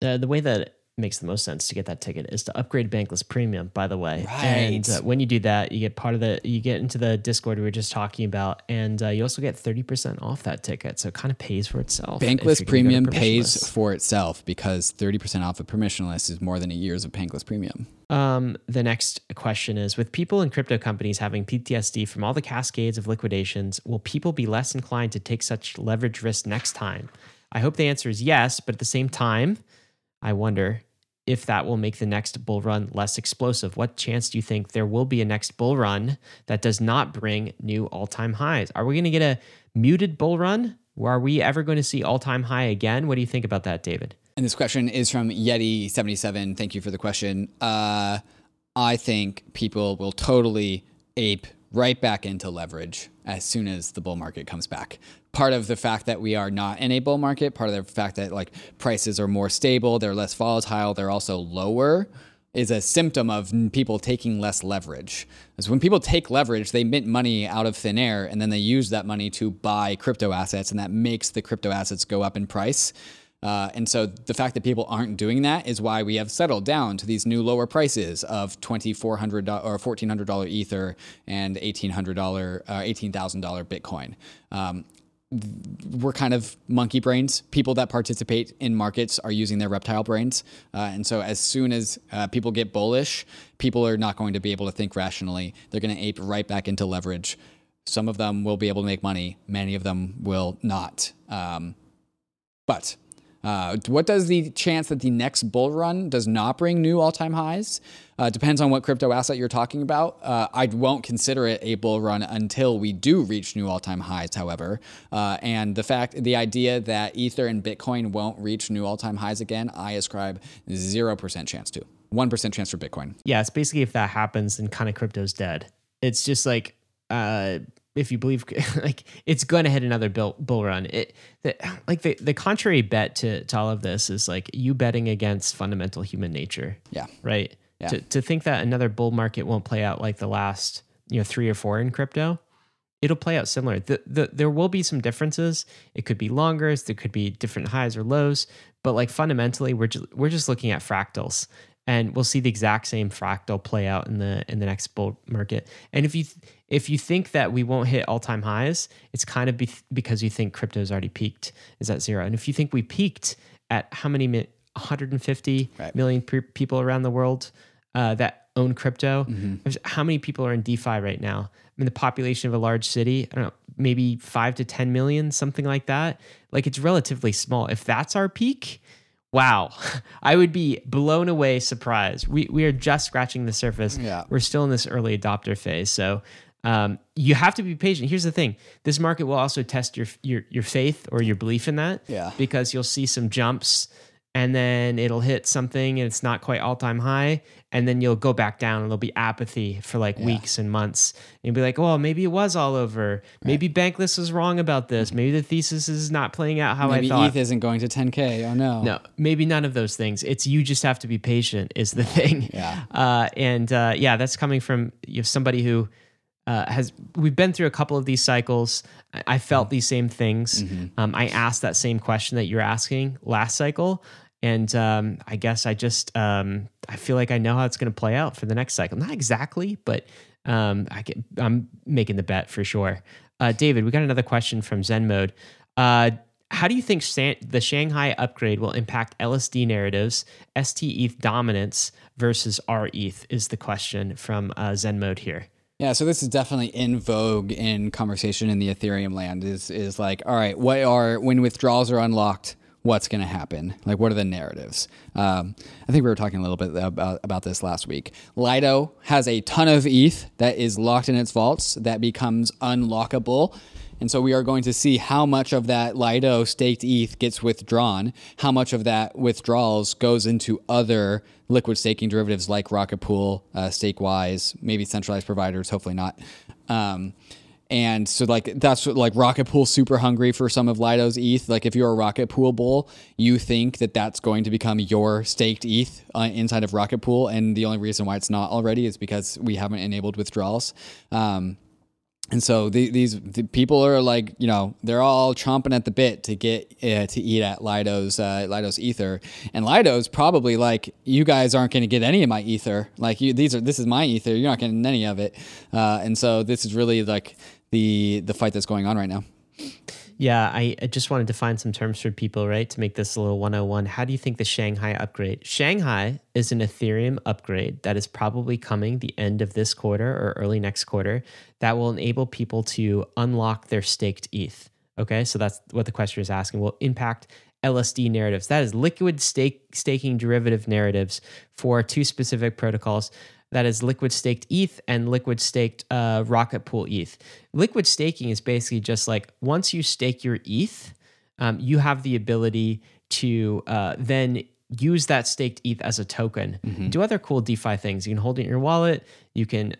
The way that it makes the most sense to get that ticket is to upgrade Bankless Premium, by the way. Right. And when you do that, you get you get into the Discord we were just talking about, and you also get 30% off that ticket. So it kind of pays for itself. Bankless Premium pays for itself because 30% off of Permissionless is more than a year's of Bankless Premium. The next question is, with people in crypto companies having PTSD from all the cascades of liquidations, will people be less inclined to take such leverage risk next time? I hope the answer is yes, but at the same time, I wonder if that will make the next bull run less explosive. What chance do you think there will be a next bull run that does not bring new all-time highs? Are we going to get a muted bull run? Are we ever going to see all-time high again? What do you think about that, David? And this question is from Yeti77. Thank you for the question. I think people will totally ape right back into leverage as soon as the bull market comes back. Part of the fact that we are not in a bull market, part of the fact that like prices are more stable, they're less volatile, they're also lower, is a symptom of people taking less leverage. Because when people take leverage, they mint money out of thin air, and then they use that money to buy crypto assets, and that makes the crypto assets go up in price. And so the fact that people aren't doing that is why we have settled down to these new lower prices of $2,400 or $1,400 Ether and $18,000 Bitcoin. We're kind of monkey brains. People that participate in markets are using their reptile brains. And so as soon as people get bullish, people are not going to be able to think rationally. They're going to ape right back into leverage. Some of them will be able to make money. Many of them will not. What does the chance that the next bull run does not bring new all-time highs? Depends on what crypto asset you're talking about. I won't consider it a bull run until we do reach new all-time highs, however. And the idea that Ether and Bitcoin won't reach new all-time highs again, I ascribe 0% chance to. 1% chance for Bitcoin. Yeah, it's basically if that happens, then kind of crypto's dead. It's just like... if you believe, like, it's going to hit another bull run. The contrary bet to all of this is like you betting against fundamental human nature. Yeah. Right. Yeah. To think that another bull market won't play out like the last, 3 or 4 in crypto, it'll play out similar. There will be some differences. It could be longer. There could be different highs or lows. But like fundamentally, we're just looking at fractals. And we'll see the exact same fractal play out in the next bull market. And if you think that we won't hit all-time highs, it's kind of because you think crypto's already peaked is at zero. And if you think we peaked at how many 150 right. million people around the world that own crypto, mm-hmm. How many people are in DeFi right now? I mean, the population of a large city, I don't know, maybe 5 to 10 million, something like that. Like it's relatively small. If that's our peak... Wow, I would be blown away, surprised. We are just scratching the surface. Yeah. We're still in this early adopter phase. So you have to be patient. Here's the thing. This market will also test your faith or your belief in that because you'll see some jumps and then it'll hit something and it's not quite all-time high. And then you'll go back down and there'll be apathy for weeks and months. And you'll be like, well, maybe it was all over. Maybe Bankless was wrong about this. Mm-hmm. Maybe the thesis is not playing out how I thought. Maybe ETH isn't going to 10K. Oh, no. No, maybe none of those things. It's you just have to be patient is the thing. Yeah. That's coming from somebody who we've been through a couple of these cycles. I felt these same things. Mm-hmm. I asked that same question that you're asking last cycle. And I guess I just, I feel like I know how it's going to play out for the next cycle. Not exactly, but I'm making the bet for sure. David, we got another question from Zen Mode. How do you think the Shanghai upgrade will impact LSD narratives, STETH dominance versus RETH is the question from Zen Mode here. Yeah, so this is definitely in vogue in conversation in the Ethereum land is like, all right, when withdrawals are unlocked, what's going to happen? Like, what are the narratives? I think we were talking a little bit about this last week. Lido has a ton of ETH that is locked in its vaults that becomes unlockable. And so we are going to see how much of that Lido staked ETH gets withdrawn, how much of that withdrawals goes into other liquid staking derivatives like Rocket Pool, Stakewise, maybe centralized providers, hopefully not. And so that's like Rocket Pool super hungry for some of Lido's ETH. Like if you're a Rocket Pool bull, you think that that's going to become your staked ETH inside of Rocket Pool. And the only reason why it's not already is because we haven't enabled withdrawals. And so these people are like, they're all chomping at the bit to get to eat at Lido's Ether. And Lido's probably like, you guys aren't going to get any of my Ether. Like this is my Ether. You're not getting any of it. And so this is really like the fight that's going on right now. Yeah, I just wanted to find some terms for people, right? To make this a little 101. How do you think the Shanghai upgrade? Shanghai is an Ethereum upgrade that is probably coming the end of this quarter or early next quarter that will enable people to unlock their staked ETH. Okay, so that's what the question is asking. Will impact LSD narratives. That is liquid staking derivative narratives for two specific protocols. That is liquid staked ETH and liquid staked Rocket Pool ETH. Liquid staking is basically just like once you stake your ETH, you have the ability to then use that staked ETH as a token. Mm-hmm. Do other cool DeFi things. You can hold it in your wallet. You can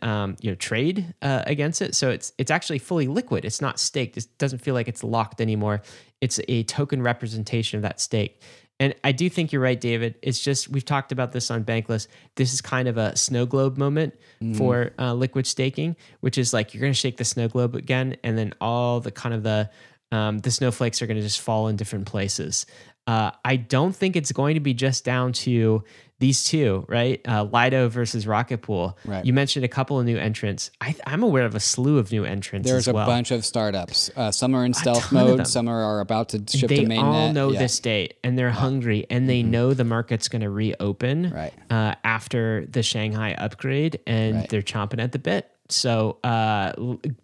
trade against it. So it's actually fully liquid. It's not staked. It doesn't feel like it's locked anymore. It's a token representation of that stake. And I do think you're right, David. It's just, we've talked about this on Bankless. This is kind of a snow globe moment for liquid staking, which is like, you're going to shake the snow globe again, and then all the kind of the snowflakes are going to just fall in different places. I don't think it's going to be just down to these two, right? Lido versus Rocket Pool. Right. You mentioned a couple of new entrants. I'm aware of a slew of new entrants. There's a bunch of startups. Some are in stealth mode. Some are about to ship to mainnet. They all know this date, and they're hungry, and they know the market's going to reopen after the Shanghai upgrade, and they're chomping at the bit. So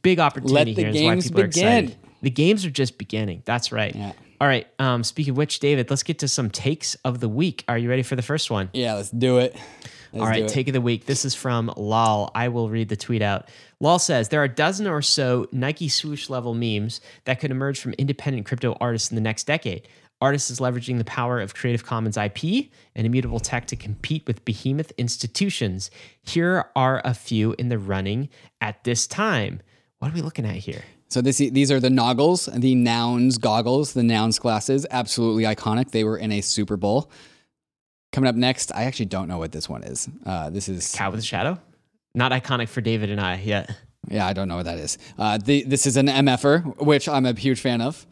big opportunity here. Let the games begin. The games are just beginning. That's right. Yeah. All right. Speaking of which, David, let's get to some takes of the week. Are you ready for the first one? Yeah, let's do it. All right. Take of the week. This is from Lal. I will read the tweet out. Lal says, there are a dozen or so Nike swoosh level memes that could emerge from independent crypto artists in the next decade. Artists is leveraging the power of Creative Commons IP and immutable tech to compete with behemoth institutions. Here are a few in the running at this time. What are we looking at here? So these are the noggles, the Nouns goggles, the Nouns glasses. Absolutely iconic. They were in a Super Bowl. Coming up next, I actually don't know what this one is. This is... Cow with a Shadow? Not iconic for David and I yet. Yeah, I don't know what that is. This is an MFer, which I'm a huge fan of.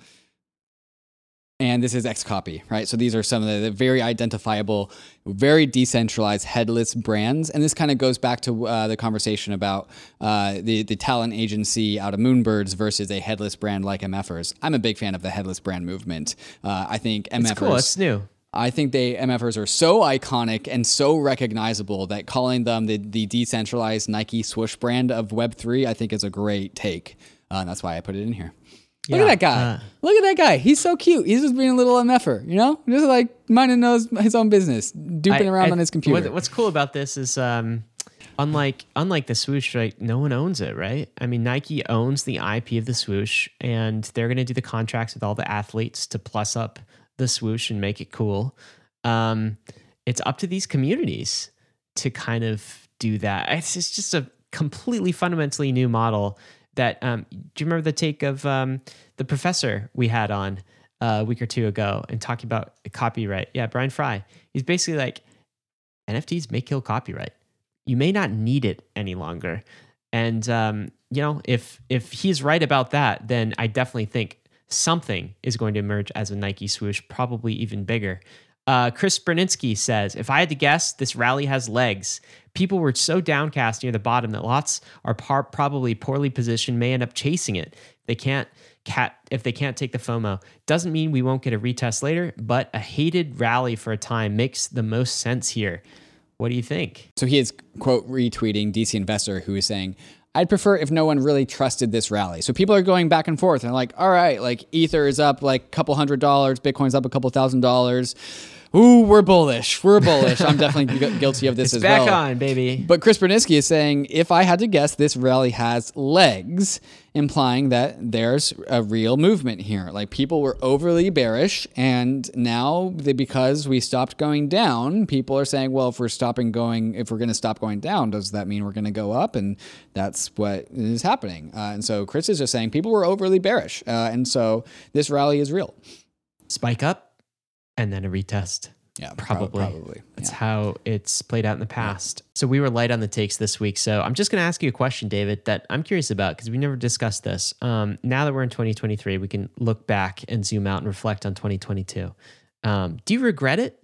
And this is Xcopy, right? So these are some of the very identifiable, very decentralized, headless brands. And this kind of goes back to the conversation about the talent agency out of Moonbirds versus a headless brand like MFers. I'm a big fan of the headless brand movement. I think MFers... It's cool. It's new. I think MFers are so iconic and so recognizable that calling them the decentralized Nike swoosh brand of Web3, I think is a great take. And that's why I put it in here. Yeah. Look at that guy. Look at that guy. He's so cute. He's just being a little MFer, you know? Just like minding his own business, duping around on his computer. What's cool about this is unlike the swoosh, right? No one owns it, right? I mean, Nike owns the IP of the swoosh, and they're going to do the contracts with all the athletes to plus up the swoosh and make it cool. It's up to these communities to kind of do that. It's just a completely fundamentally new model. That do you remember the take of the professor we had on a week or two ago and talking about copyright? Yeah, Brian Fry. He's basically like, NFTs may kill copyright. You may not need it any longer. And if he's right about that, then I definitely think something is going to emerge as a Nike swoosh, probably even bigger. Chris Berninski says, if I had to guess, this rally has legs. People were so downcast near the bottom that lots are probably poorly positioned, may end up chasing it. If they can't take the FOMO. Doesn't mean we won't get a retest later, but a hated rally for a time makes the most sense here. What do you think? So he is, quote, retweeting DC Investor, who is saying, I'd prefer if no one really trusted this rally. So people are going back and forth and like, all right, like Ether is up like $200, Bitcoin's up $2,000. Ooh, we're bullish. I'm definitely guilty of this as well. It's back on, baby. But Chris Berninski is saying, if I had to guess, this rally has legs, implying that there's a real movement here. Like people were overly bearish, and now because we stopped going down, people are saying, well, if we're going to stop going down, does that mean we're going to go up? And that's what is happening. And so Chris is just saying people were overly bearish. And so this rally is real. Spike up. And then a retest. Yeah, probably. That's how it's played out in the past. Yeah. So we were light on the takes this week. So I'm just going to ask you a question, David, that I'm curious about because we never discussed this. Now that we're in 2023, we can look back and zoom out and reflect on 2022. Do you regret it?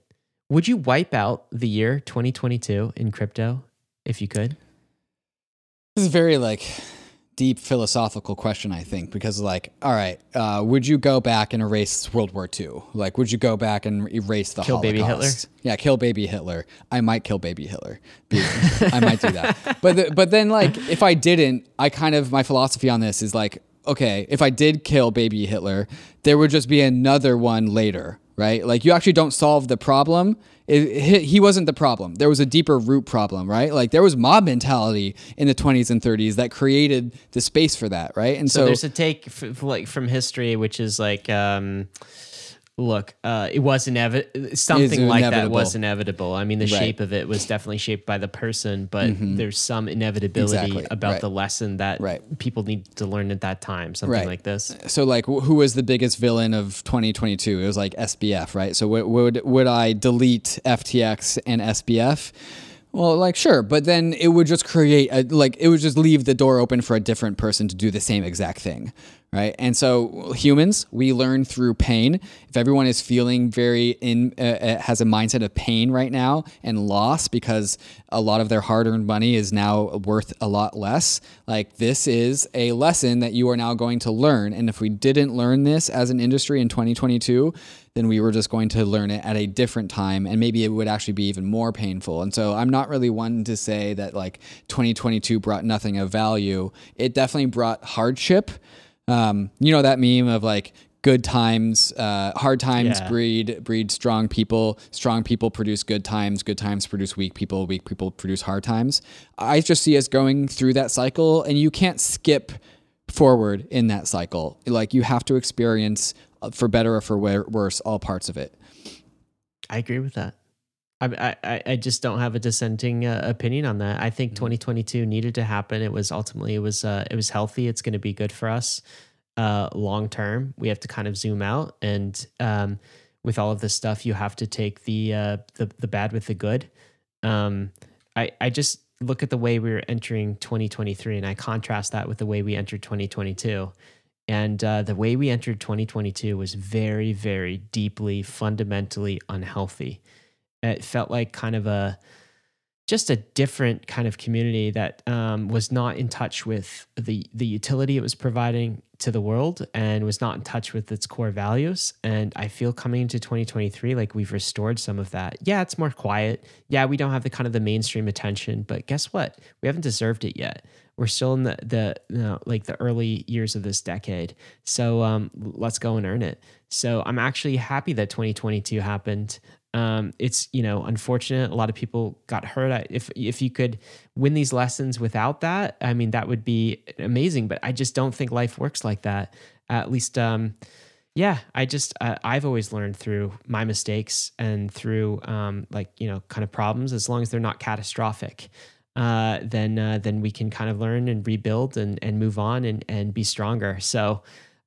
Would you wipe out the year 2022 in crypto if you could? This is very deep philosophical question, I think, because all right, would you go back and erase World War II? Like, would you go back and erase the Holocaust? Kill baby Hitler? Yeah, kill baby Hitler. I might kill baby Hitler. I might do that. But then if I didn't, my philosophy on this is okay, if I did kill baby Hitler, there would just be another one later. right? Like, you actually don't solve the problem. He wasn't the problem. There was a deeper root problem, right? Like, there was mob mentality in the 20s and 30s that created the space for that, right? And so there's a take like from history, which is like, look, it was inevitable. Something like that was inevitable. I mean, the shape of it was definitely shaped by the person, but there's some inevitability about the lesson that people need to learn at that time, something like this. So, like, who was the biggest villain of 2022? It was like SBF, right? So would I delete FTX and SBF? Well, like, sure, but then it would just create it would just leave the door open for a different person to do the same exact thing, right? And so humans, we learn through pain. If everyone is feeling has a mindset of pain right now and loss because a lot of their hard-earned money is now worth a lot less, like, this is a lesson that you are now going to learn. And if we didn't learn this as an industry in 2022, then we were just going to learn it at a different time, and maybe it would actually be even more painful. And so I'm not really one to say that, like, 2022 brought nothing of value. It definitely brought hardship. You know that meme of, like, good times, hard times breed strong people produce good times produce weak people produce hard times. I just see us going through that cycle, and you can't skip forward in that cycle. Like, you have to experience, for better or for worse, all parts of it. I agree with that. I just don't have a dissenting opinion on that. I think 2022 needed to happen. It was healthy. It's going to be good for us long term. We have to kind of zoom out, and with all of this stuff, you have to take the bad with the good. I just look at the way we were entering 2023, and I contrast that with the way we entered 2022. And the way we entered 2022 was very, very deeply, fundamentally unhealthy. It felt like kind of just a different kind of community that was not in touch with the utility it was providing to the world, and was not in touch with its core values. And I feel coming into 2023, like, we've restored some of that. Yeah, it's more quiet. Yeah, we don't have the kind of the mainstream attention, but guess what? We haven't deserved it yet. We're still in the early years of this decade. So let's go and earn it. So I'm actually happy that 2022 happened. It's, unfortunate. A lot of people got hurt. If you could win these lessons without that, I mean, that would be amazing, but I just don't think life works like that. At least, I've always learned through my mistakes and through, kind of problems, as long as they're not catastrophic. Then we can kind of learn and rebuild and move on and be stronger. So,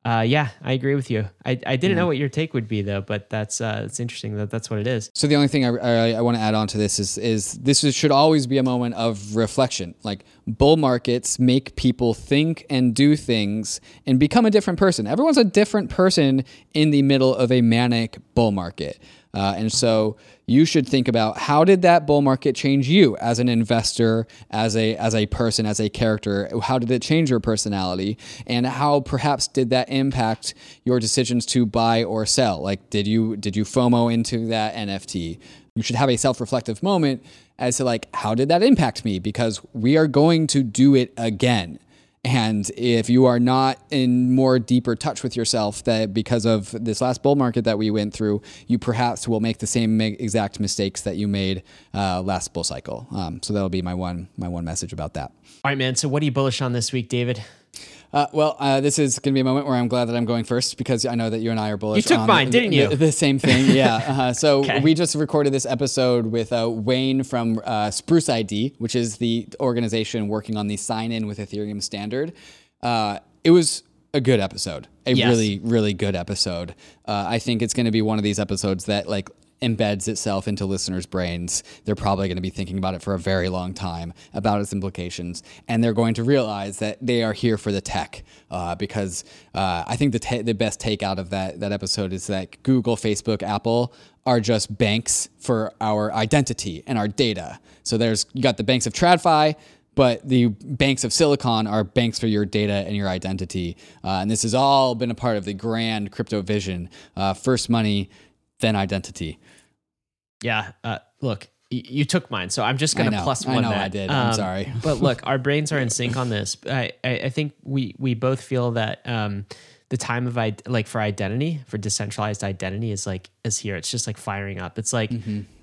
I agree with you. I didn't know what your take would be though, but that's interesting that that's what it is. So the only thing I want to add on to this is this should always be a moment of reflection. Like, bull markets make people think and do things and become a different person. Everyone's a different person in the middle of a manic bull market. And so you should think about, how did that bull market change you as an investor, as a person, as a character? How did it change your personality? And how perhaps did that impact your decisions to buy or sell? Like, did you FOMO into that NFT? You should have a self-reflective moment as to, like, how did that impact me? Because we are going to do it again. And if you are not in more deeper touch with yourself, that because of this last bull market that we went through, you perhaps will make the same exact mistakes that you made last bull cycle. So that'll be my one message about that. All right, man. So what are you bullish on this week, David? This is going to be a moment where I'm glad that I'm going first, because I know that you and I are bullish. You took mine, didn't you? The same thing, yeah. So okay. We just recorded this episode with Wayne from Spruce ID, which is the organization working on the sign-in with Ethereum standard. It was a good episode, really, really good episode. I think it's going to be one of these episodes that, like, embeds itself into listeners' brains. They're probably going to be thinking about it for a very long time, about its implications, and they're going to realize that they are here for the tech, because I think the best take out of that episode is that Google, Facebook, Apple are just banks for our identity and our data. So you got the banks of TradFi, but the banks of Silicon are banks for your data and your identity. And this has all been a part of the grand crypto vision. First money, then identity. Yeah. Look, you took mine, so I'm just going to plus one. I know that. I did. I'm sorry. But look, our brains are in sync on this. I think we both feel that the time of for identity, for decentralized identity is here. It's just like firing up. It's like,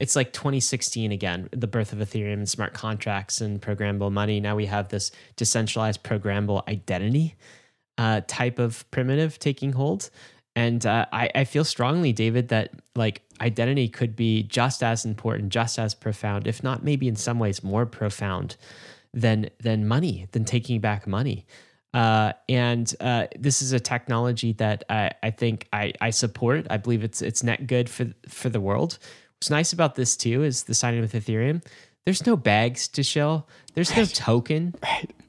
it's like 2016 again, the birth of Ethereum and smart contracts and programmable money. Now we have this decentralized programmable identity type of primitive taking hold. And I feel strongly, David, that like identity could be just as important, just as profound, if not maybe in some ways more profound than money, than taking back money. And this is a technology that I think I support. I believe it's net good for the world. What's nice about this too is the signing with Ethereum. There's no bags to shell. There's no token.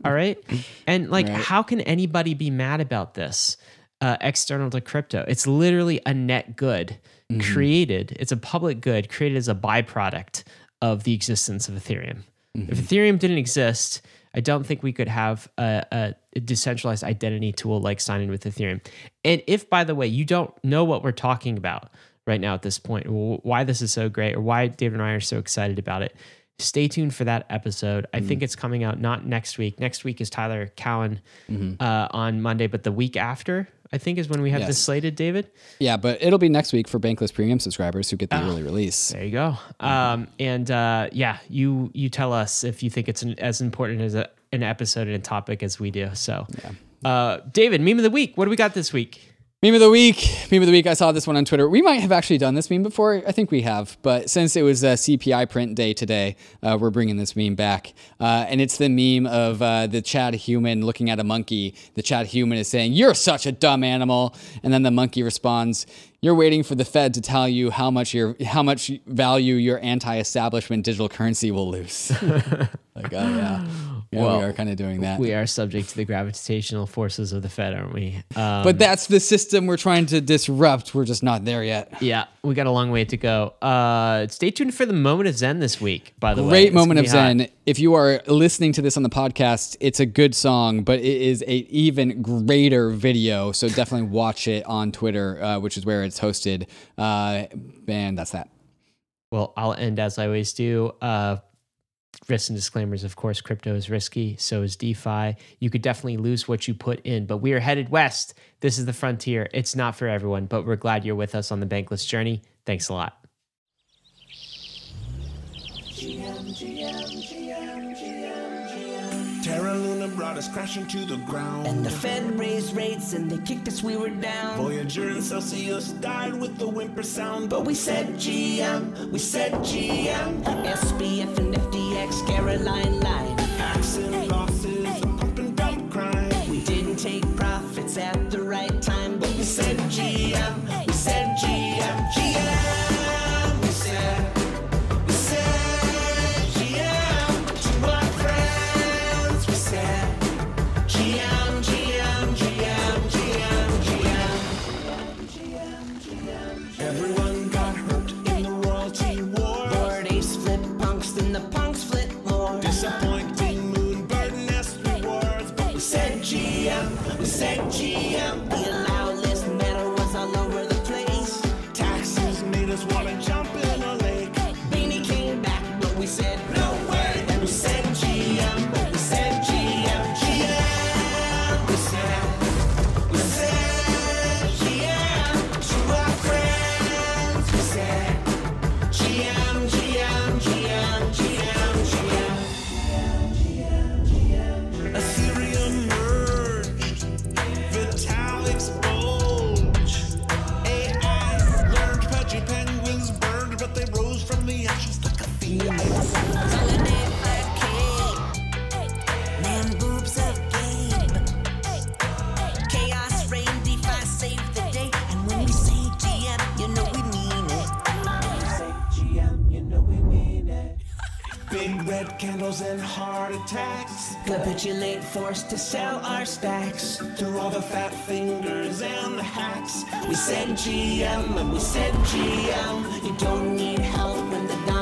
All right. And how can anybody be mad about this? External to crypto. It's literally a net good created. It's a public good created as a byproduct of the existence of Ethereum. If Ethereum didn't exist, I don't think we could have a decentralized identity tool like signing with Ethereum. And if, by the way, you don't know what we're talking about right now at this point, why this is so great or why David and I are so excited about it, stay tuned for that episode. I think it's coming out not next week. Next week is Tyler Cowen on Monday, but the week after, I think, is when we have this slated, David. Yeah, but it'll be next week for Bankless Premium subscribers who get the early release. There you go. You tell us if you think it's as important as an episode and a topic as we do. So, David, meme of the week. What do we got this week? Meme of the week. I saw this one on Twitter. We might have actually done this meme before. I think we have. But since it was CPI print day today, we're bringing this meme back. And it's the meme of the Chad human looking at a monkey. The Chad human is saying, "You're such a dumb animal." And then the monkey responds, "You're waiting for the Fed to tell you how much value your anti-establishment digital currency will lose." Well, we are kind of doing that. We are subject to the gravitational forces of the Fed, aren't we? But that's the system we're trying to disrupt. We're just not there yet. Yeah, we got a long way to go. Stay tuned for the moment of Zen this week, by the way. Great moment of Zen. Hot. If you are listening to this on the podcast, it's a good song, but it is an even greater video. So definitely watch it on Twitter, which is where it's hosted. And that's that. Well, I'll end as I always do. Risks and disclaimers, of course. Crypto is risky, so is DeFi. You could definitely lose what you put in, but we are headed west. This is the frontier. It's not for everyone, but we're glad you're with us on the Bankless journey. Thanks a lot. Terra Luna brought us crashing to the ground, and the Fed raised rates and they kicked us, we were down. Voyager and Celsius died with the whimper sound, but we said GM, we said GM. SBF and FTX, Caroline lied. Hacks and losses, pump and dump crime. We didn't take profits at the right time, but we said GM, we said GM, GM. And heart attacks capitulate, forced to sell our stacks through all the fat fingers and the hacks. We said GM and we said GM. You don't need help when the